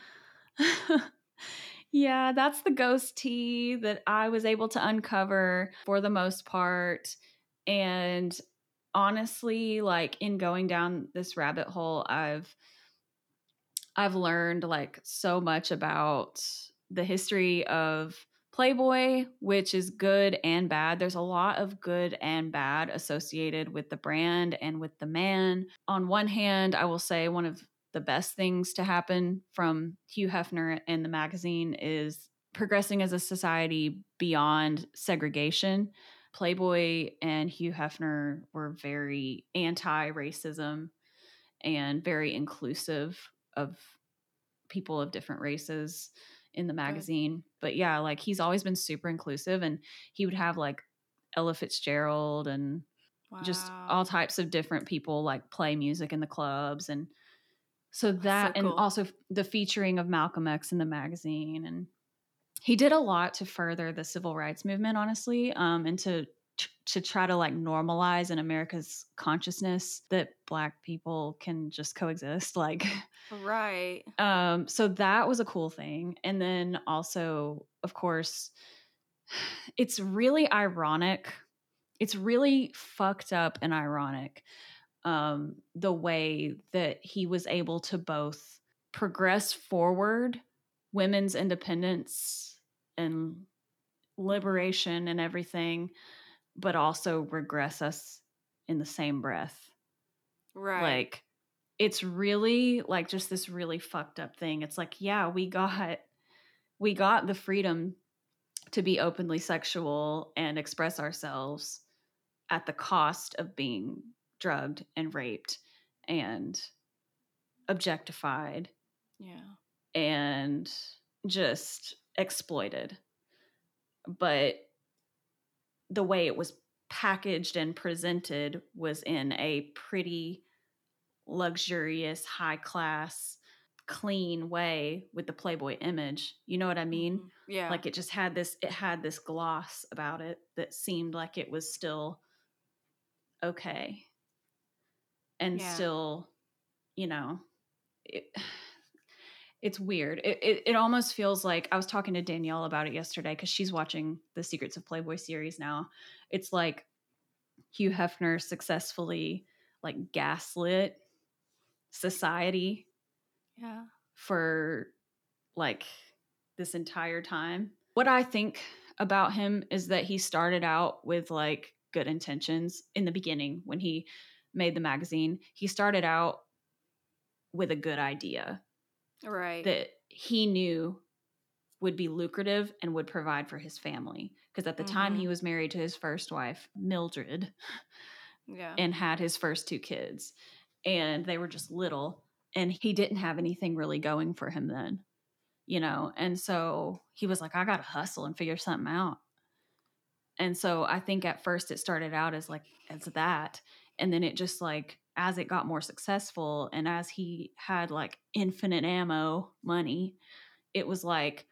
Yeah, that's the ghost tea that I was able to uncover for the most part. And honestly, like in going down this rabbit hole, I've learned like so much about the history of Playboy, which is good and bad. There's a lot of good and bad associated with the brand and with the man. On one hand, I will say one of the best things to happen from Hugh Hefner and the magazine is progressing as a society beyond segregation. Playboy and Hugh Hefner were very anti-racism and very inclusive of people of different races in the magazine. But yeah, like he's always been super inclusive, and he would have like Ella Fitzgerald and wow. just all types of different people like play music in the clubs. And so that, so cool. And also the featuring of Malcolm X in the magazine. And he did a lot to further the civil rights movement, honestly, and to try to like normalize in America's consciousness that Black people can just coexist. Like, right. So that was a cool thing. And then also, of course, it's really ironic. It's really fucked up and ironic, the way that he was able to both progress forward women's independence and liberation and everything, but also regress us in the same breath. Right. Like, it's really like just this really fucked up thing. It's like, yeah, we got the freedom to be openly sexual and express ourselves at the cost of being drugged and raped and objectified. Yeah. And just exploited. But the way it was packaged and presented was in a pretty luxurious, high-class, clean way with the Playboy image. You know what I mean? Yeah. Like it just had this gloss about it that seemed like it was still okay. And yeah. still, you know, it's weird. It almost feels like, I was talking to Danielle about it yesterday because she's watching the Secrets of Playboy series now. It's like Hugh Hefner successfully like gaslit society yeah. for like this entire time. What I think about him is that he started out with like good intentions in the beginning when he made the magazine. He started out with a good idea. Right. That he knew would be lucrative and would provide for his family. Because at the mm-hmm. time he was married to his first wife, Mildred, yeah. and had his first two kids. And they were just little. And he didn't have anything really going for him then, you know. And so he was like, I got to hustle and figure something out. And so I think at first it started out as like, as that. And then it just like, as it got more successful and as he had like infinite ammo money, it was like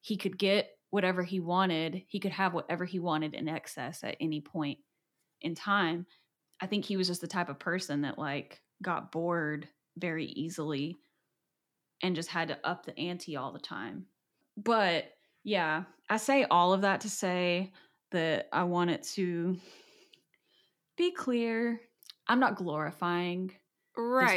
he could get whatever he wanted. He could have whatever he wanted in excess at any point in time. I think he was just the type of person that like got bored very easily and just had to up the ante all the time. But yeah, I say all of that to say that I want it to be clear. I'm not glorifying this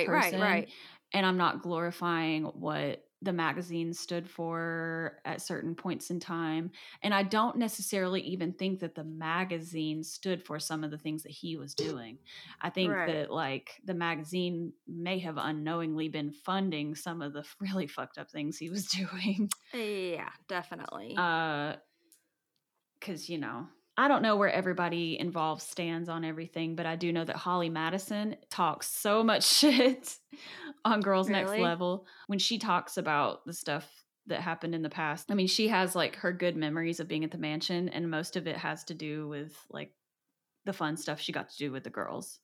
person, right. And I'm not glorifying what the magazine stood for at certain points in time. And I don't necessarily even think that the magazine stood for some of the things that he was doing. I think that like the magazine may have unknowingly been funding some of the really fucked up things he was doing. Yeah, definitely. 'Cause you know, I don't know where everybody involved stands on everything, but I do know that Holly Madison talks so much shit on Girls Next Level when she talks about the stuff that happened in the past. I mean, she has like her good memories of being at the mansion, and most of it has to do with like the fun stuff she got to do with the girls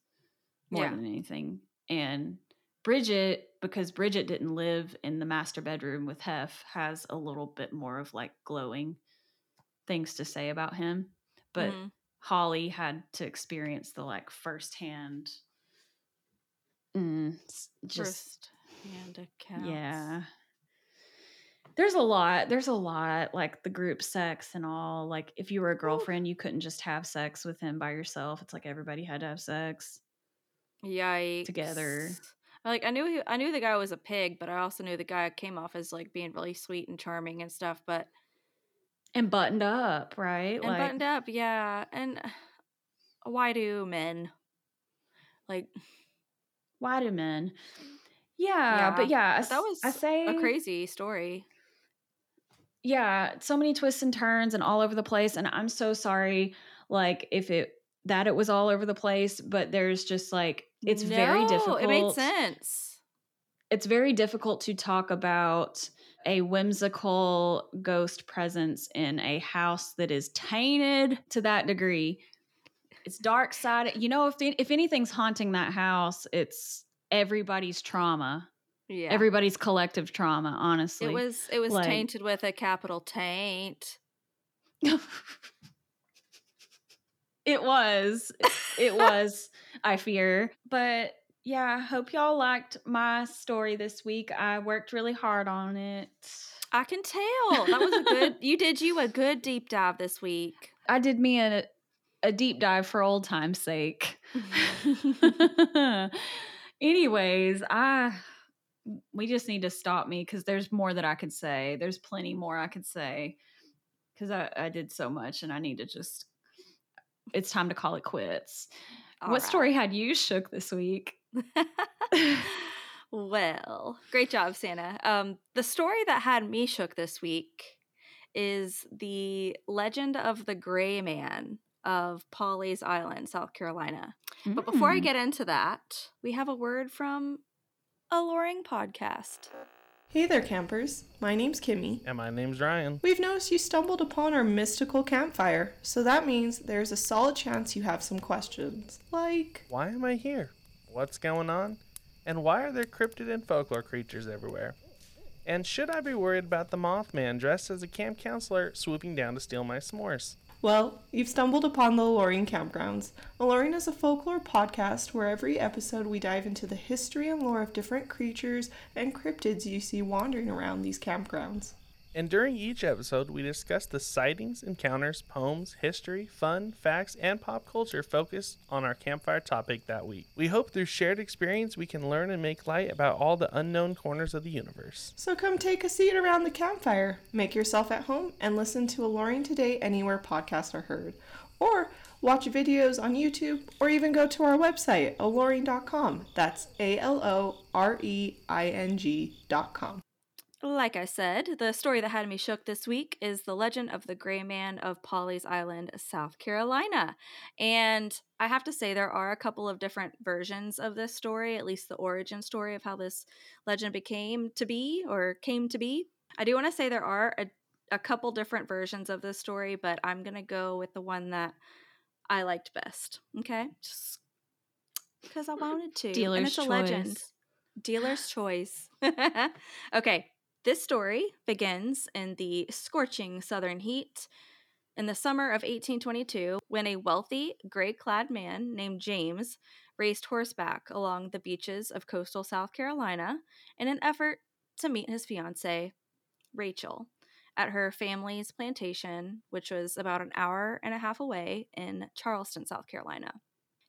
more than anything. And Bridget, because Bridget didn't live in the master bedroom with Hef, has a little bit more of like glowing things to say about him. But Holly had to experience the like firsthand accounts. Yeah. There's a lot, like the group sex and all. Like if you were a girlfriend, you couldn't just have sex with him by yourself. It's like everybody had to have sex. Yikes. Together. Like I knew the guy was a pig, but I also knew the guy came off as like being really sweet and charming and stuff, and buttoned up, right? And like, buttoned up, yeah. And why do men? Like why do men? Yeah, but yeah, that was a crazy story. Yeah, so many twists and turns and all over the place. And I'm so sorry, like, it was all over the place, but there's just like, very difficult. It made sense. It's very difficult to talk about a whimsical ghost presence in a house that is tainted to that degree. It's dark sided. You know, if anything's haunting that house, it's everybody's trauma. Yeah. Everybody's collective trauma, honestly. It was like, tainted with a capital taint. It was, I fear. But yeah, I hope y'all liked my story this week. I worked really hard on it. I can tell. That was you did a good deep dive this week. I did me a deep dive for old time's sake. Anyways, we just need to stop me because there's more that I could say. There's plenty more I could say because I did so much and I need to just... It's time to call it quits. What story had you shook this week? Well, great job, Sannah. The story that had me shook this week is the legend of the Gray Man of Pawleys Island, South Carolina. Mm. But before I get into that, we have a word from Alluring Podcast. Hey there, campers. My name's Kimmy. And my name's Ryan. We've noticed you stumbled upon our mystical campfire, so that means there's a solid chance you have some questions, like... Why am I here? What's going on? And why are there cryptid and folklore creatures everywhere? And should I be worried about the Mothman dressed as a camp counselor swooping down to steal my s'mores? Well, you've stumbled upon the Alluring Campgrounds. Alluring is a folklore podcast where every episode we dive into the history and lore of different creatures and cryptids you see wandering around these campgrounds. And during each episode, we discuss the sightings, encounters, poems, history, fun, facts, and pop culture focused on our campfire topic that week. We hope through shared experience we can learn and make light about all the unknown corners of the universe. So come take a seat around the campfire, make yourself at home, and listen to Alluring Today anywhere podcasts are heard. Or watch videos on YouTube, or even go to our website, alluring.com. That's alluring.com. Like I said, the story that had me shook this week is the legend of the Gray Man of Pawleys Island, South Carolina. And I have to say there are a couple of different versions of this story, at least the origin story of how this legend came to be. I do want to say there are a couple different versions of this story, but I'm going to go with the one that I liked best. Okay? Just because I wanted to. Dealer's and it's a choice. Legend. Dealer's choice. Okay. This story begins in the scorching southern heat in the summer of 1822 when a wealthy, gray-clad man named James raced horseback along the beaches of coastal South Carolina in an effort to meet his fiancée, Rachel, at her family's plantation, which was about an hour and a half away in Charleston, South Carolina.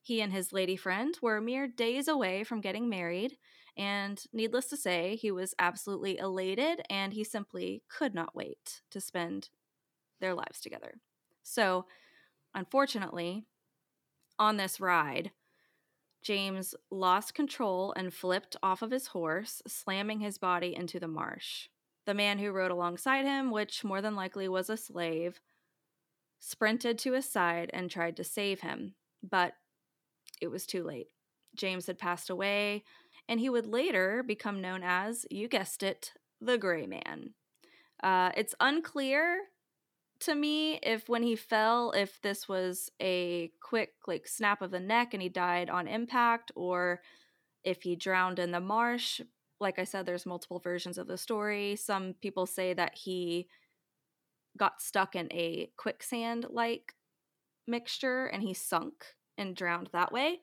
He and his lady friend were mere days away from getting married, and needless to say, he was absolutely elated, and he simply could not wait to spend their lives together. So, unfortunately, on this ride, James lost control and flipped off of his horse, slamming his body into the marsh. The man who rode alongside him, which more than likely was a slave, sprinted to his side and tried to save him, but it was too late. James had passed away, and he would later become known as, you guessed it, the Gray Man. It's unclear to me if when he fell, if this was a quick like snap of the neck and he died on impact, or if he drowned in the marsh. Like I said, there's multiple versions of the story. Some people say that he got stuck in a quicksand-like mixture and he sunk and drowned that way.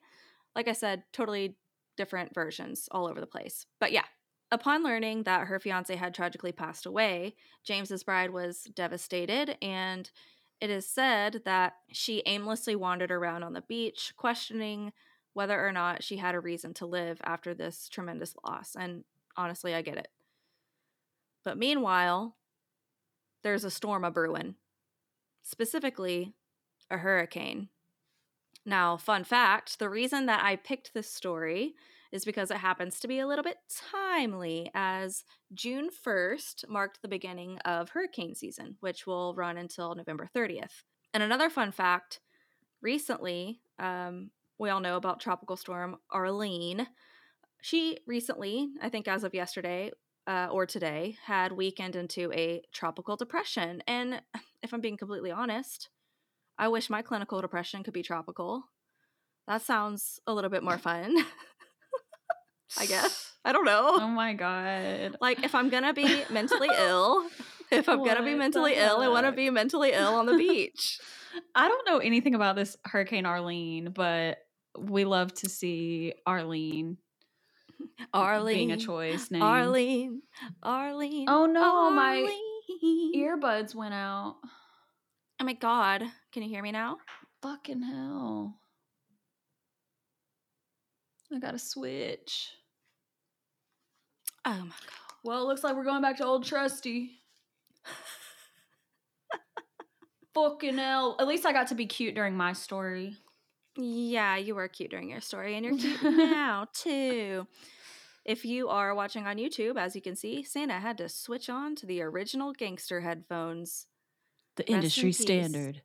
Like I said, totally different versions all over the place. But yeah, upon learning that her fiancé had tragically passed away, James's bride was devastated, and it is said that she aimlessly wandered around on the beach, questioning whether or not she had a reason to live after this tremendous loss. And honestly, I get it. But meanwhile, there's a storm a-brewing, specifically a hurricane. Now, fun fact, the reason that I picked this story is because it happens to be a little bit timely, as June 1st marked the beginning of hurricane season, which will run until November 30th. And another fun fact, recently, we all know about Tropical Storm Arlene. She recently, I think as of yesterday or today, had weakened into a tropical depression. And if I'm being completely honest, I wish my clinical depression could be tropical. That sounds a little bit more fun, I guess. I don't know. Oh, my God. Like, if I'm going to be mentally ill, I want to be mentally ill on the beach. I don't know anything about this Hurricane Arlene, but we love to see Arlene being a choice name. Arlene. Oh, no. Arlene. My earbuds went out. Oh, my God. Can you hear me now? Fucking hell. I got to switch. Oh, my God. Well, it looks like we're going back to old trusty. Fucking hell. At least I got to be cute during my story. Yeah, you were cute during your story, and you're cute now, too. If you are watching on YouTube, as you can see, Sannah had to switch on to the original gangster headphones. The industry standard.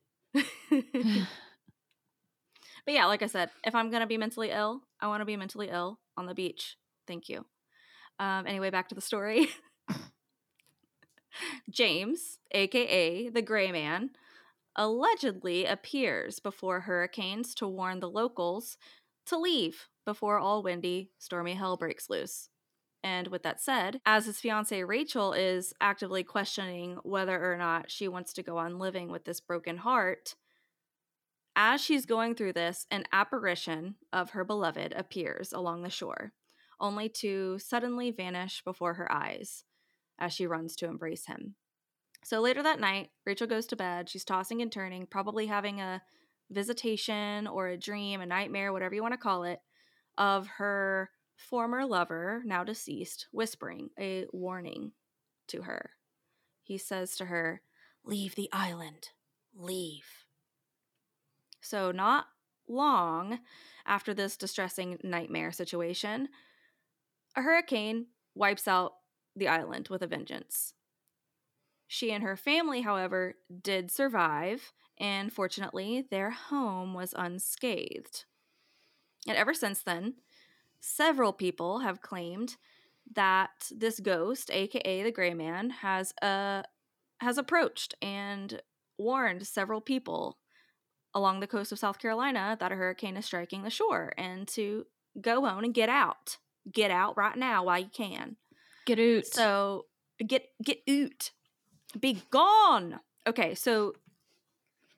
But yeah, like I said, if I'm going to be mentally ill, I want to be mentally ill on the beach. Thank you. Anyway, back to the story. James, a.k.a. the Gray Man, allegedly appears before hurricanes to warn the locals to leave before all windy, stormy hell breaks loose. And with that said, as his fiancée Rachel is actively questioning whether or not she wants to go on living with this broken heart, as she's going through this, an apparition of her beloved appears along the shore, only to suddenly vanish before her eyes as she runs to embrace him. So later that night, Rachel goes to bed. She's tossing and turning, probably having a visitation or a dream, a nightmare, whatever you want to call it, of her former lover, now deceased, whispering a warning to her. He says to her, "Leave the island. Leave." So not long after this distressing nightmare situation, a hurricane wipes out the island with a vengeance. She and her family, however, did survive, and fortunately, their home was unscathed. And ever since then, several people have claimed that this ghost, aka the Gray Man, has approached and warned several people along the coast of South Carolina that a hurricane is striking the shore and to go on and get out. Get out right now while you can. Get out. So get out. Be gone. Okay, so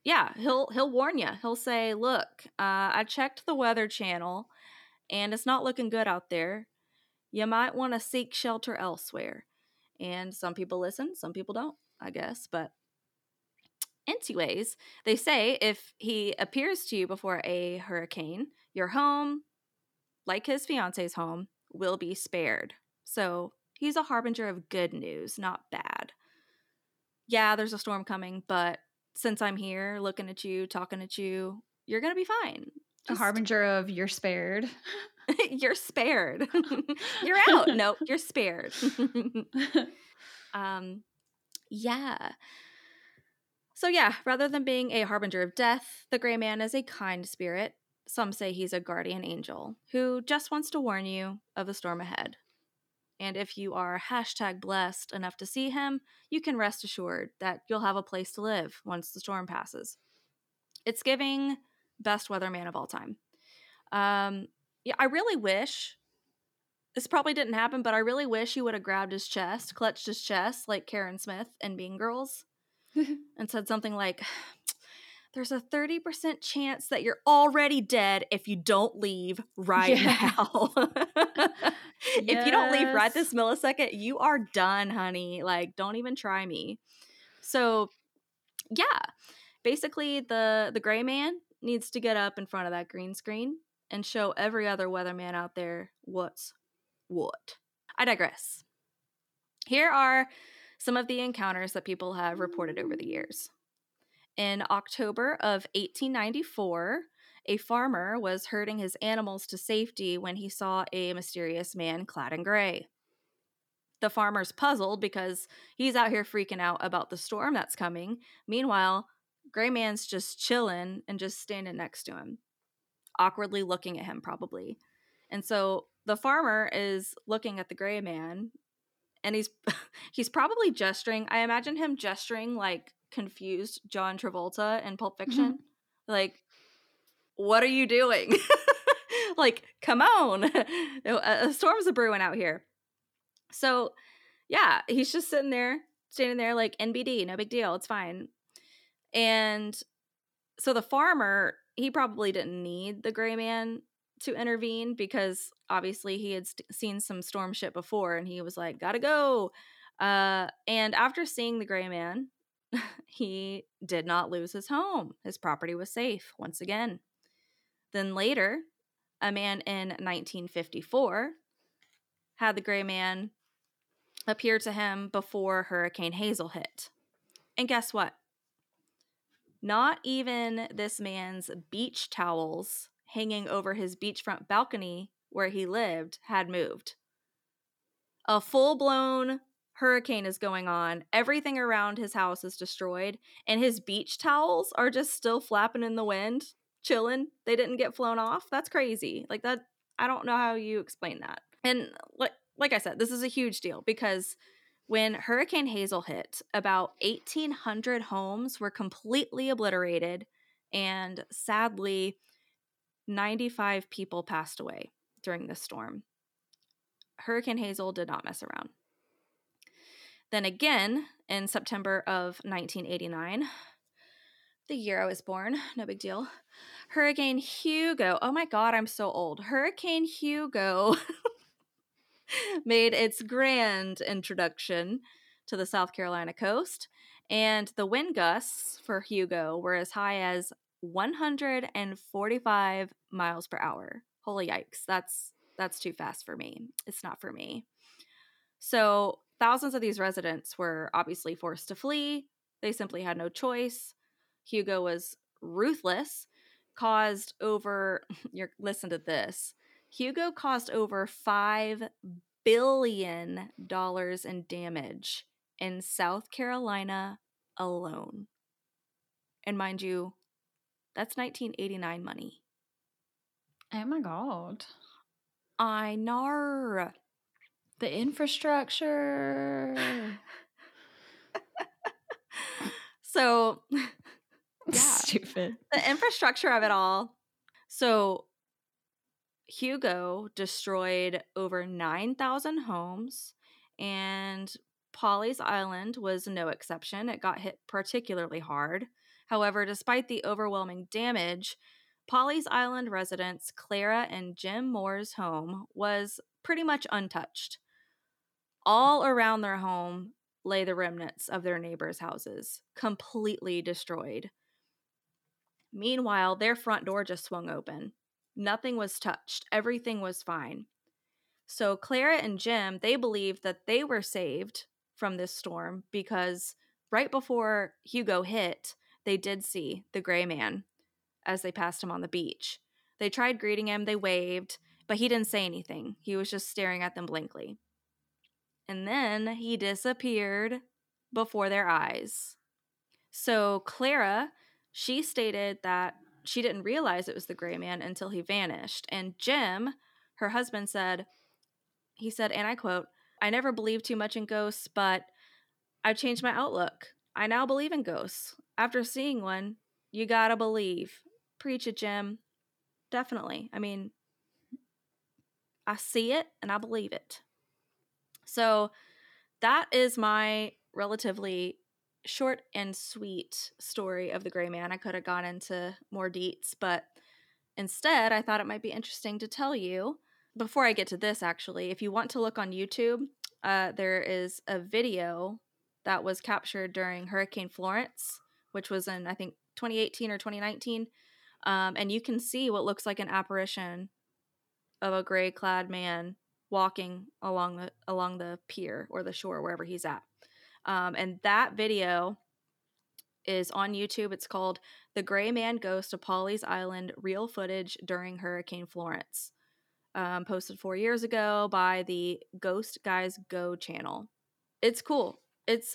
yeah, he'll warn you. He'll say, "Look, I checked the Weather Channel, and it's not looking good out there. You might want to seek shelter elsewhere." And some people listen, some people don't, I guess. But anyways, they say if he appears to you before a hurricane, your home, like his fiance's home, will be spared. So he's a harbinger of good news, not bad. Yeah, there's a storm coming, but since I'm here looking at you, talking at you, you're going to be fine. A harbinger of you're spared. You're spared. You're out. No, you're spared. Yeah. So yeah, rather than being a harbinger of death, the Gray Man is a kind spirit Some say he's a guardian angel who just wants to warn you of the storm ahead. And if you are #blessed enough to see him, you can rest assured that you'll have a place to live once the storm passes. It's giving best weatherman of all time. I really wish, this probably didn't happen, but I really wish he would have grabbed his chest, clutched his chest like Karen Smith in Mean Girls and said something like, there's a 30% chance that you're already dead if you don't leave right now. Yes. If you don't leave right this millisecond, you are done, honey. Like, don't even try me. So, yeah. Basically, the gray man needs to get up in front of that green screen and show every other weatherman out there what's what. I digress. Here are some of the encounters that people have reported over the years. In October of 1894, a farmer was herding his animals to safety when he saw a mysterious man clad in gray. The farmer's puzzled because he's out here freaking out about the storm that's coming. Meanwhile, Gray Man's just chilling and just standing next to him, awkwardly looking at him probably. And so the farmer is looking at the Gray Man, and he's probably gesturing. I imagine him gesturing like confused John Travolta in Pulp Fiction. Mm-hmm. Like, what are you doing? Like, come on. A storm's a-brewing out here. So, yeah, he's just sitting there, standing there like, NBD, no big deal, it's fine. And so the farmer, he probably didn't need the Gray Man to intervene because obviously he had seen some storm shit before, and he was like, gotta go. And after seeing the Gray Man, he did not lose his home. His property was safe once again. Then later, a man in 1954 had the Gray Man appear to him before Hurricane Hazel hit. And guess what? Not even this man's beach towels hanging over his beachfront balcony where he lived had moved. A full-blown hurricane is going on. Everything around his house is destroyed, and his beach towels are just still flapping in the wind, chilling. They didn't get flown off. That's crazy. Like, that, I don't know how you explain that. And like I said, this is a huge deal because when Hurricane Hazel hit, about 1,800 homes were completely obliterated, and sadly, 95 people passed away during this storm. Hurricane Hazel did not mess around. Then again, in September of 1989, the year I was born, no big deal, Hurricane Hugo, oh my God, I'm so old. Hurricane Hugo made its grand introduction to the South Carolina coast, and the wind gusts for Hugo were as high as 145 miles per hour. Holy yikes, that's too fast for me. It's not for me. So thousands of these residents were obviously forced to flee. They simply had no choice. Hugo was ruthless, caused over, listen to this, Hugo caused over $5 billion in damage in South Carolina alone. And mind you, that's 1989 money. Oh my God. I know. The infrastructure. So, yeah. Stupid. The infrastructure of it all. So, Hugo destroyed over 9,000 homes, and Pawleys Island was no exception. It got hit particularly hard. However, despite the overwhelming damage, Pawleys Island residents Clara and Jim Moore's home was pretty much untouched. All around their home lay the remnants of their neighbors' houses, completely destroyed. Meanwhile, their front door just swung open. Nothing was touched. Everything was fine. So Clara and Jim, they believed that they were saved from this storm because right before Hugo hit, they did see the Gray Man as they passed him on the beach. They tried greeting him. They waved, but he didn't say anything. He was just staring at them blankly. And then he disappeared before their eyes. So Clara, she stated that she didn't realize it was the Gray Man until he vanished. And Jim, her husband, said, and I quote, "I never believed too much in ghosts, but I've changed my outlook. I now believe in ghosts. After seeing one, you gotta believe." Preach it, Jim. Definitely. I mean, I see it and I believe it. So that is my relatively short and sweet story of the Gray Man. I could have gone into more deets, but instead I thought it might be interesting to tell you. Before I get to this, actually, if you want to look on YouTube, there is a video that was captured during Hurricane Florence, which was in, I think, 2018 or 2019. And you can see what looks like an apparition of a gray-clad man walking along the pier or the shore, wherever he's at. And that video is on YouTube. It's called "The Gray Man Ghost of Pawleys Island: Real Footage During Hurricane Florence," posted 4 years ago by the Ghost Guys Go channel. It's cool. It's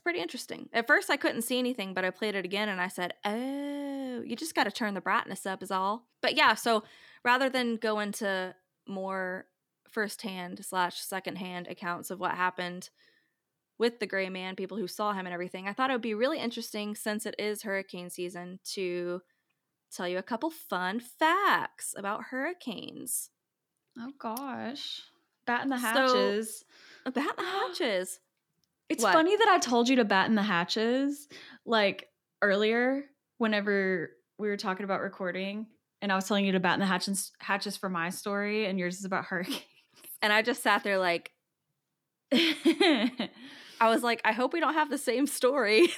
pretty interesting. At first, I couldn't see anything, but I played it again and I said, "Oh, you just got to turn the brightness up," is all. But yeah, so rather than go into more firsthand/secondhand accounts of what happened with the Gray Man, people who saw him and everything, I thought it would be really interesting, since it is hurricane season, to tell you a couple fun facts about hurricanes. Oh gosh. Batten the hatches. So, batten the hatches. It's what? Funny that I told you to batten the hatches, like, earlier whenever we were talking about recording, and I was telling you to batten the hatches for my story, and yours is about hurricanes. And I just sat there like, I was like, I hope we don't have the same story.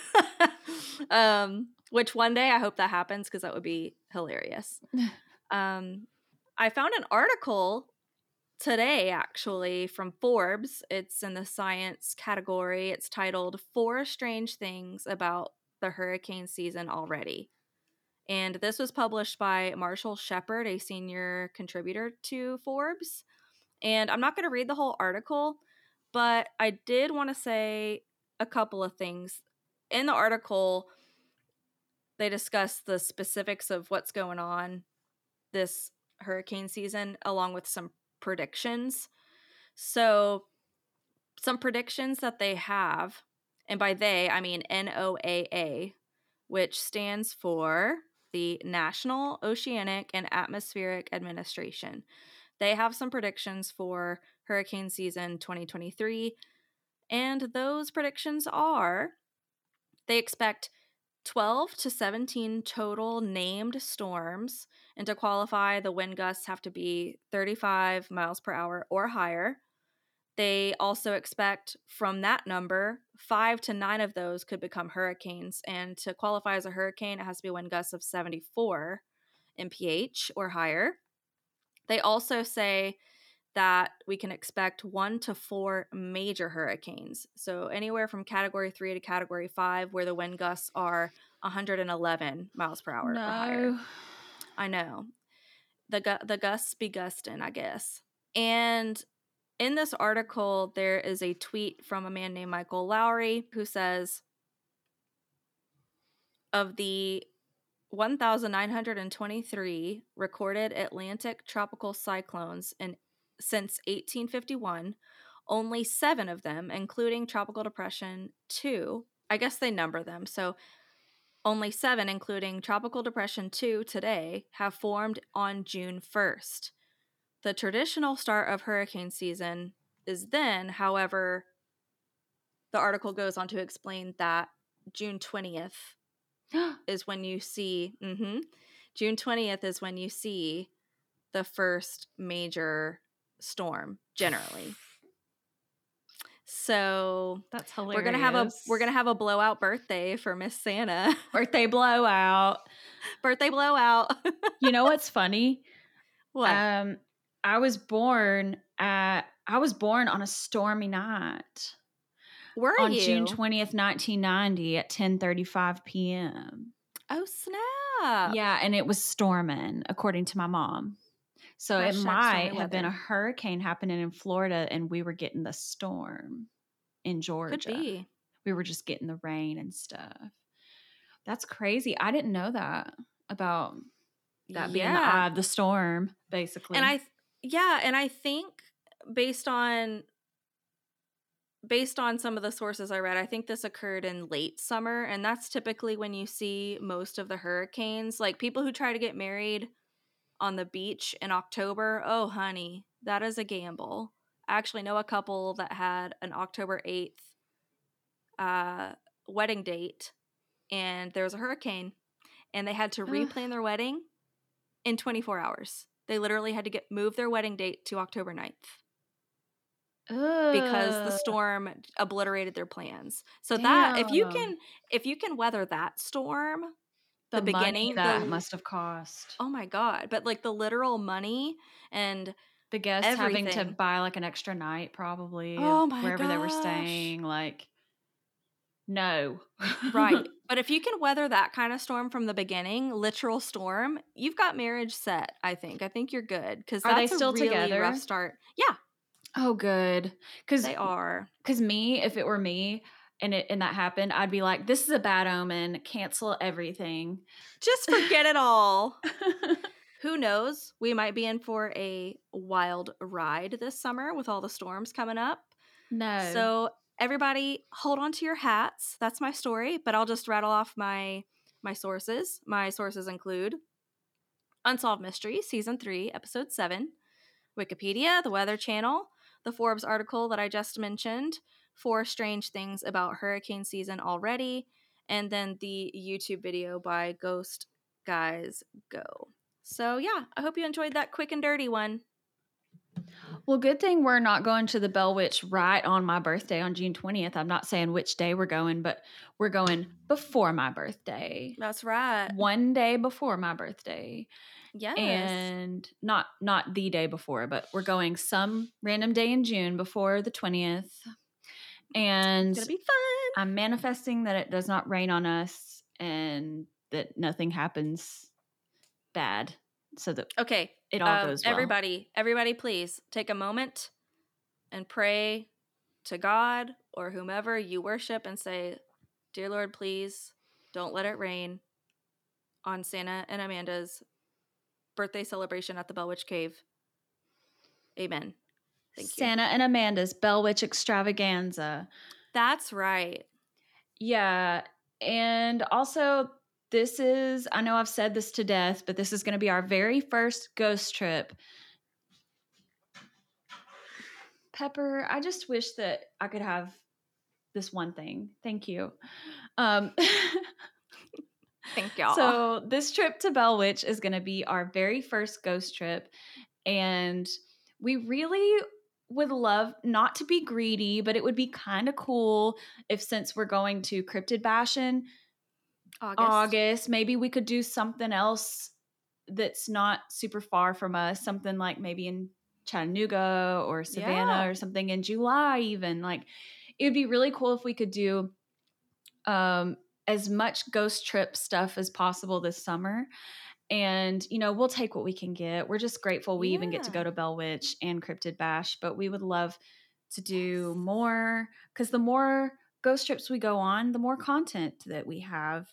Which one day I hope that happens, because that would be hilarious. I found an article today, actually, from Forbes. It's in the science category. It's titled "Four Strange Things About the Hurricane Season Already." And this was published by Marshall Shepard, a senior contributor to Forbes. And I'm not going to read the whole article, but I did want to say a couple of things. In the article, they discuss the specifics of what's going on this hurricane season, along with some predictions. So some predictions that they have, and by they, I mean NOAA, which stands for the National Oceanic and Atmospheric Administration. They have some predictions for hurricane season 2023, and those predictions are: they expect 12 to 17 total named storms, and to qualify, the wind gusts have to be 35 miles per hour or higher. They also expect, from that number, 5 to 9 of those could become hurricanes, and to qualify as a hurricane, it has to be wind gusts of 74 mph or higher. They also say that we can expect 1 to 4 major hurricanes. So anywhere from category 3 to category 5, where the wind gusts are 111 miles per hour or higher. I know. The gusts be gustin', I guess. And in this article, there is a tweet from a man named Michael Lowry who says, "Of the 1,923 recorded Atlantic tropical cyclones since 1851, only 7 of them, including Tropical Depression 2, I guess they number them, so only 7, including Tropical Depression 2 today, have formed on June 1st. The traditional start of hurricane season is then. However, the article goes on to explain that June 20th is when you see, June 20th is when you see the first major storm generally." So that's hilarious. We're gonna have a blowout birthday for Miss Sannah. Birthday blowout. You know what's funny? What? I was born on a stormy night. Were on you? June 20th, 1990 at 10:35 p.m. Oh snap! Yeah, and it was storming, according to my mom. So it might have been a hurricane happening in Florida, and we were getting the storm in Georgia. Could be. We were just getting the rain and stuff. That's crazy. I didn't know that about that being the eye of the storm, basically. And I think based on some of the sources I read, I think this occurred in late summer, and that's typically when you see most of the hurricanes. Like, people who try to get married on the beach in October, oh, honey, that is a gamble. I actually know a couple that had an October 8th wedding date, and there was a hurricane, and they had to replan their wedding in 24 hours. They literally had to move their wedding date to October 9th. Because the storm obliterated their plans. So that if you can weather that storm, the beginning that must have cost. Oh my God! But like the literal money and the guests everything. Having to buy like an extra night probably. Oh my wherever gosh. They were staying, like no, right. But if you can weather that kind of storm from the beginning, literal storm, you've got marriage set. I think you're good because are that's they still a really together? Rough start. Yeah. Oh, good. Because they are. Because me, if it were me and that happened, I'd be like, this is a bad omen. Cancel everything. Just forget it all. Who knows? We might be in for a wild ride this summer with all the storms coming up. No. So everybody hold on to your hats. That's my story. But I'll just rattle off my sources. My sources include Unsolved Mysteries, Season 3, Episode 7, Wikipedia, The Weather Channel, the Forbes article that I just mentioned, 4 strange things about hurricane season already, and then the YouTube video by Ghost Guys Go. So yeah, I hope you enjoyed that quick and dirty one. Well, good thing we're not going to the Bell Witch right on my birthday on June 20th. I'm not saying which day we're going, but we're going before my birthday. That's right. One day before my birthday. Yes. And not the day before, but we're going some random day in June before the 20th. And it's gonna be fun. I'm manifesting that it does not rain on us and that nothing happens bad. So that okay. It all goes well. Everybody, please take a moment and pray to God or whomever you worship and say, "Dear Lord, please don't let it rain on Sannah and Amanda's birthday celebration at the Bell Witch Cave." Amen. Thank you. Sannah and Amanda's Bell Witch Extravaganza. That's right. Yeah. And also, this is, I know I've said this to death, but this is going to be our very first ghost trip. Pepper, I just wish that I could have this one thing. Thank you. Thank y'all. So this trip to Bell Witch is going to be our very first ghost trip. And we really would love, not to be greedy, but it would be kind of cool if, since we're going to Cryptid Bashin' August, maybe we could do something else that's not super far from us. Something like maybe in Chattanooga or Savannah or something in July even. Like, it would be really cool if we could do as much ghost trip stuff as possible this summer. And, you know, we'll take what we can get. We're just grateful we even get to go to Bell Witch and Cryptid Bash, but we would love to do more, because the more ghost trips we go on, the more content that we have.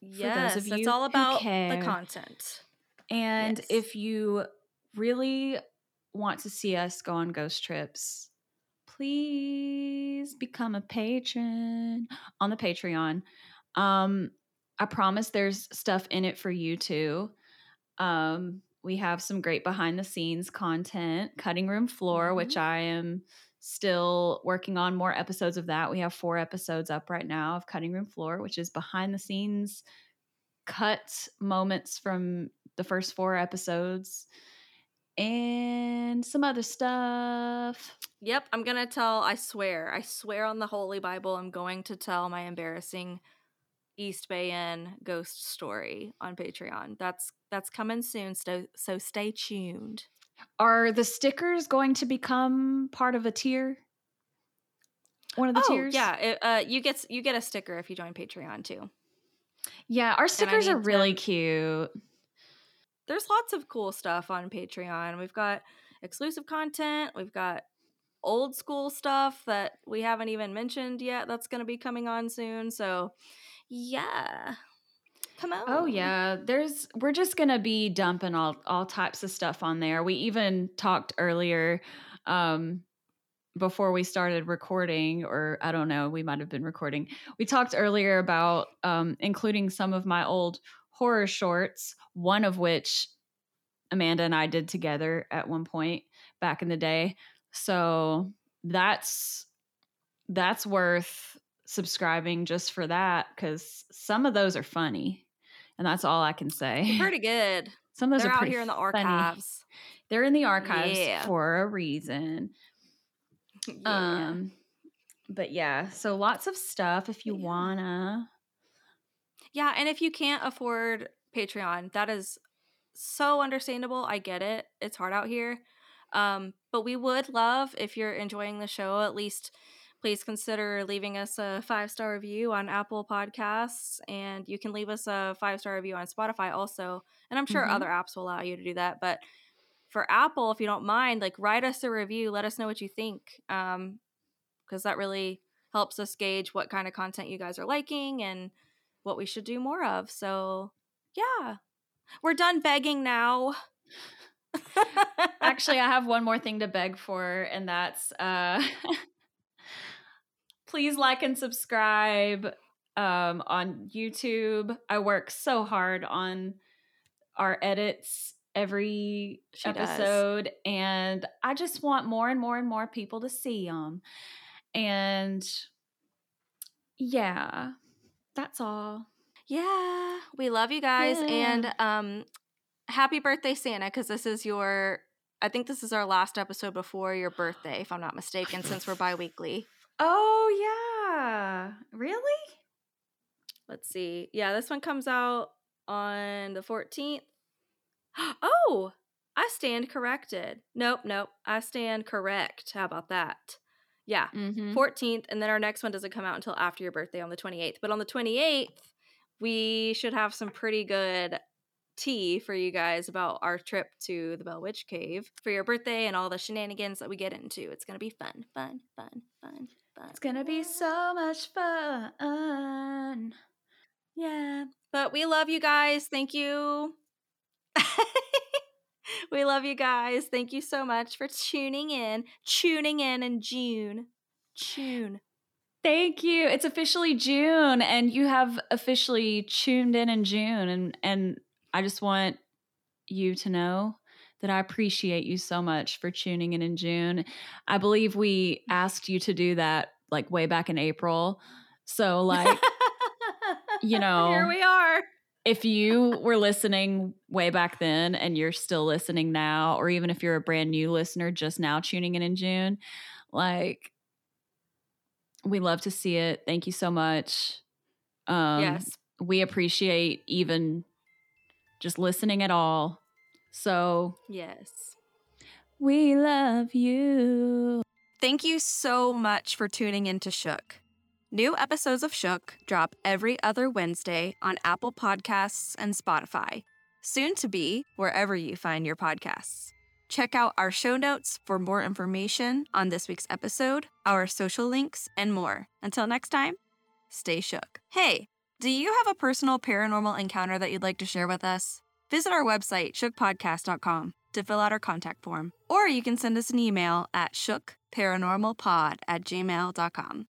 Yes, for those of you, it's all about the content. And if you really want to see us go on ghost trips, please become a patron on the Patreon. I promise there's stuff in it for you too. We have some great behind the scenes content, Cutting Room Floor, which I am still working on more episodes of that. We have 4 episodes up right now of Cutting Room Floor, which is behind the scenes cut moments from the first 4 episodes and some other stuff. Yep. I'm going to tell, I swear on the Holy Bible, I'm going to tell my embarrassing East Bay Inn ghost story on Patreon. That's coming soon, so stay tuned. Are the stickers going to become part of a tier? One of the tiers? Yeah, you get a sticker if you join Patreon too. Yeah, our stickers are really cute. There's lots of cool stuff on Patreon. We've got exclusive content. We've got old school stuff that we haven't even mentioned yet that's going to be coming on soon. So yeah. Come on. Oh yeah, we're just gonna be dumping all types of stuff on there. We even talked earlier before we started recording, or I don't know, we might have been recording. We talked earlier about including some of my old horror shorts, one of which Amanda and I did together at one point back in the day. So that's worth subscribing just for that, because some of those are funny, and that's all I can say. Pretty good. Some of those are out here in the archives. Funny. They're in the archives for a reason. Yeah. But yeah, so lots of stuff if you wanna. Yeah, and if you can't afford Patreon, that is so understandable. I get it. It's hard out here. But we would love, if you're enjoying the show, at least please consider leaving us a 5-star review on Apple Podcasts, and you can leave us a 5-star review on Spotify also. And I'm sure other apps will allow you to do that, but for Apple, if you don't mind, like, write us a review. Let us know what you think, because that really helps us gauge what kind of content you guys are liking and what we should do more of. So, yeah. We're done begging now. Actually, I have one more thing to beg for, and that's please like and subscribe on YouTube. I work so hard on our edits every episode, and I just want more and more and more people to see them. And yeah, that's all. Yeah, we love you guys, and happy birthday, Santa, because this is I think this is our last episode before your birthday, if I'm not mistaken, since we're bi-weekly. Oh yeah, really? Let's see. Yeah, this one comes out on the 14th. Oh, I stand corrected. Nope. I stand correct. How about that? Yeah, 14th. And then our next one doesn't come out until after your birthday on the 28th. But on the 28th, we should have some pretty good tea for you guys about our trip to the Bell Witch Cave for your birthday and all the shenanigans that we get into. It's going to be fun. It's going to be so much fun. Yeah. But we love you guys. Thank you. We love you guys. Thank you so much for tuning in June. Thank you. It's officially June, and you have officially tuned in June, and I just want you to know that I appreciate you so much for tuning in June. I believe we asked you to do that like way back in April. So like, you know, here we are. If you were listening way back then and you're still listening now, or even if you're a brand new listener just now tuning in June, like, we love to see it. Thank you so much. Yes. We appreciate even just listening at all. So, yes. We love you. Thank you so much for tuning into Shook. New episodes of Shook drop every other Wednesday on Apple Podcasts and Spotify, soon to be wherever you find your podcasts. Check out our show notes for more information on this week's episode, our social links, and more. Until next time, stay shook. Hey, do you have a personal paranormal encounter that you'd like to share with us? Visit our website, shookpodcast.com, to fill out our contact form, or you can send us an email at shookparanormalpod@gmail.com.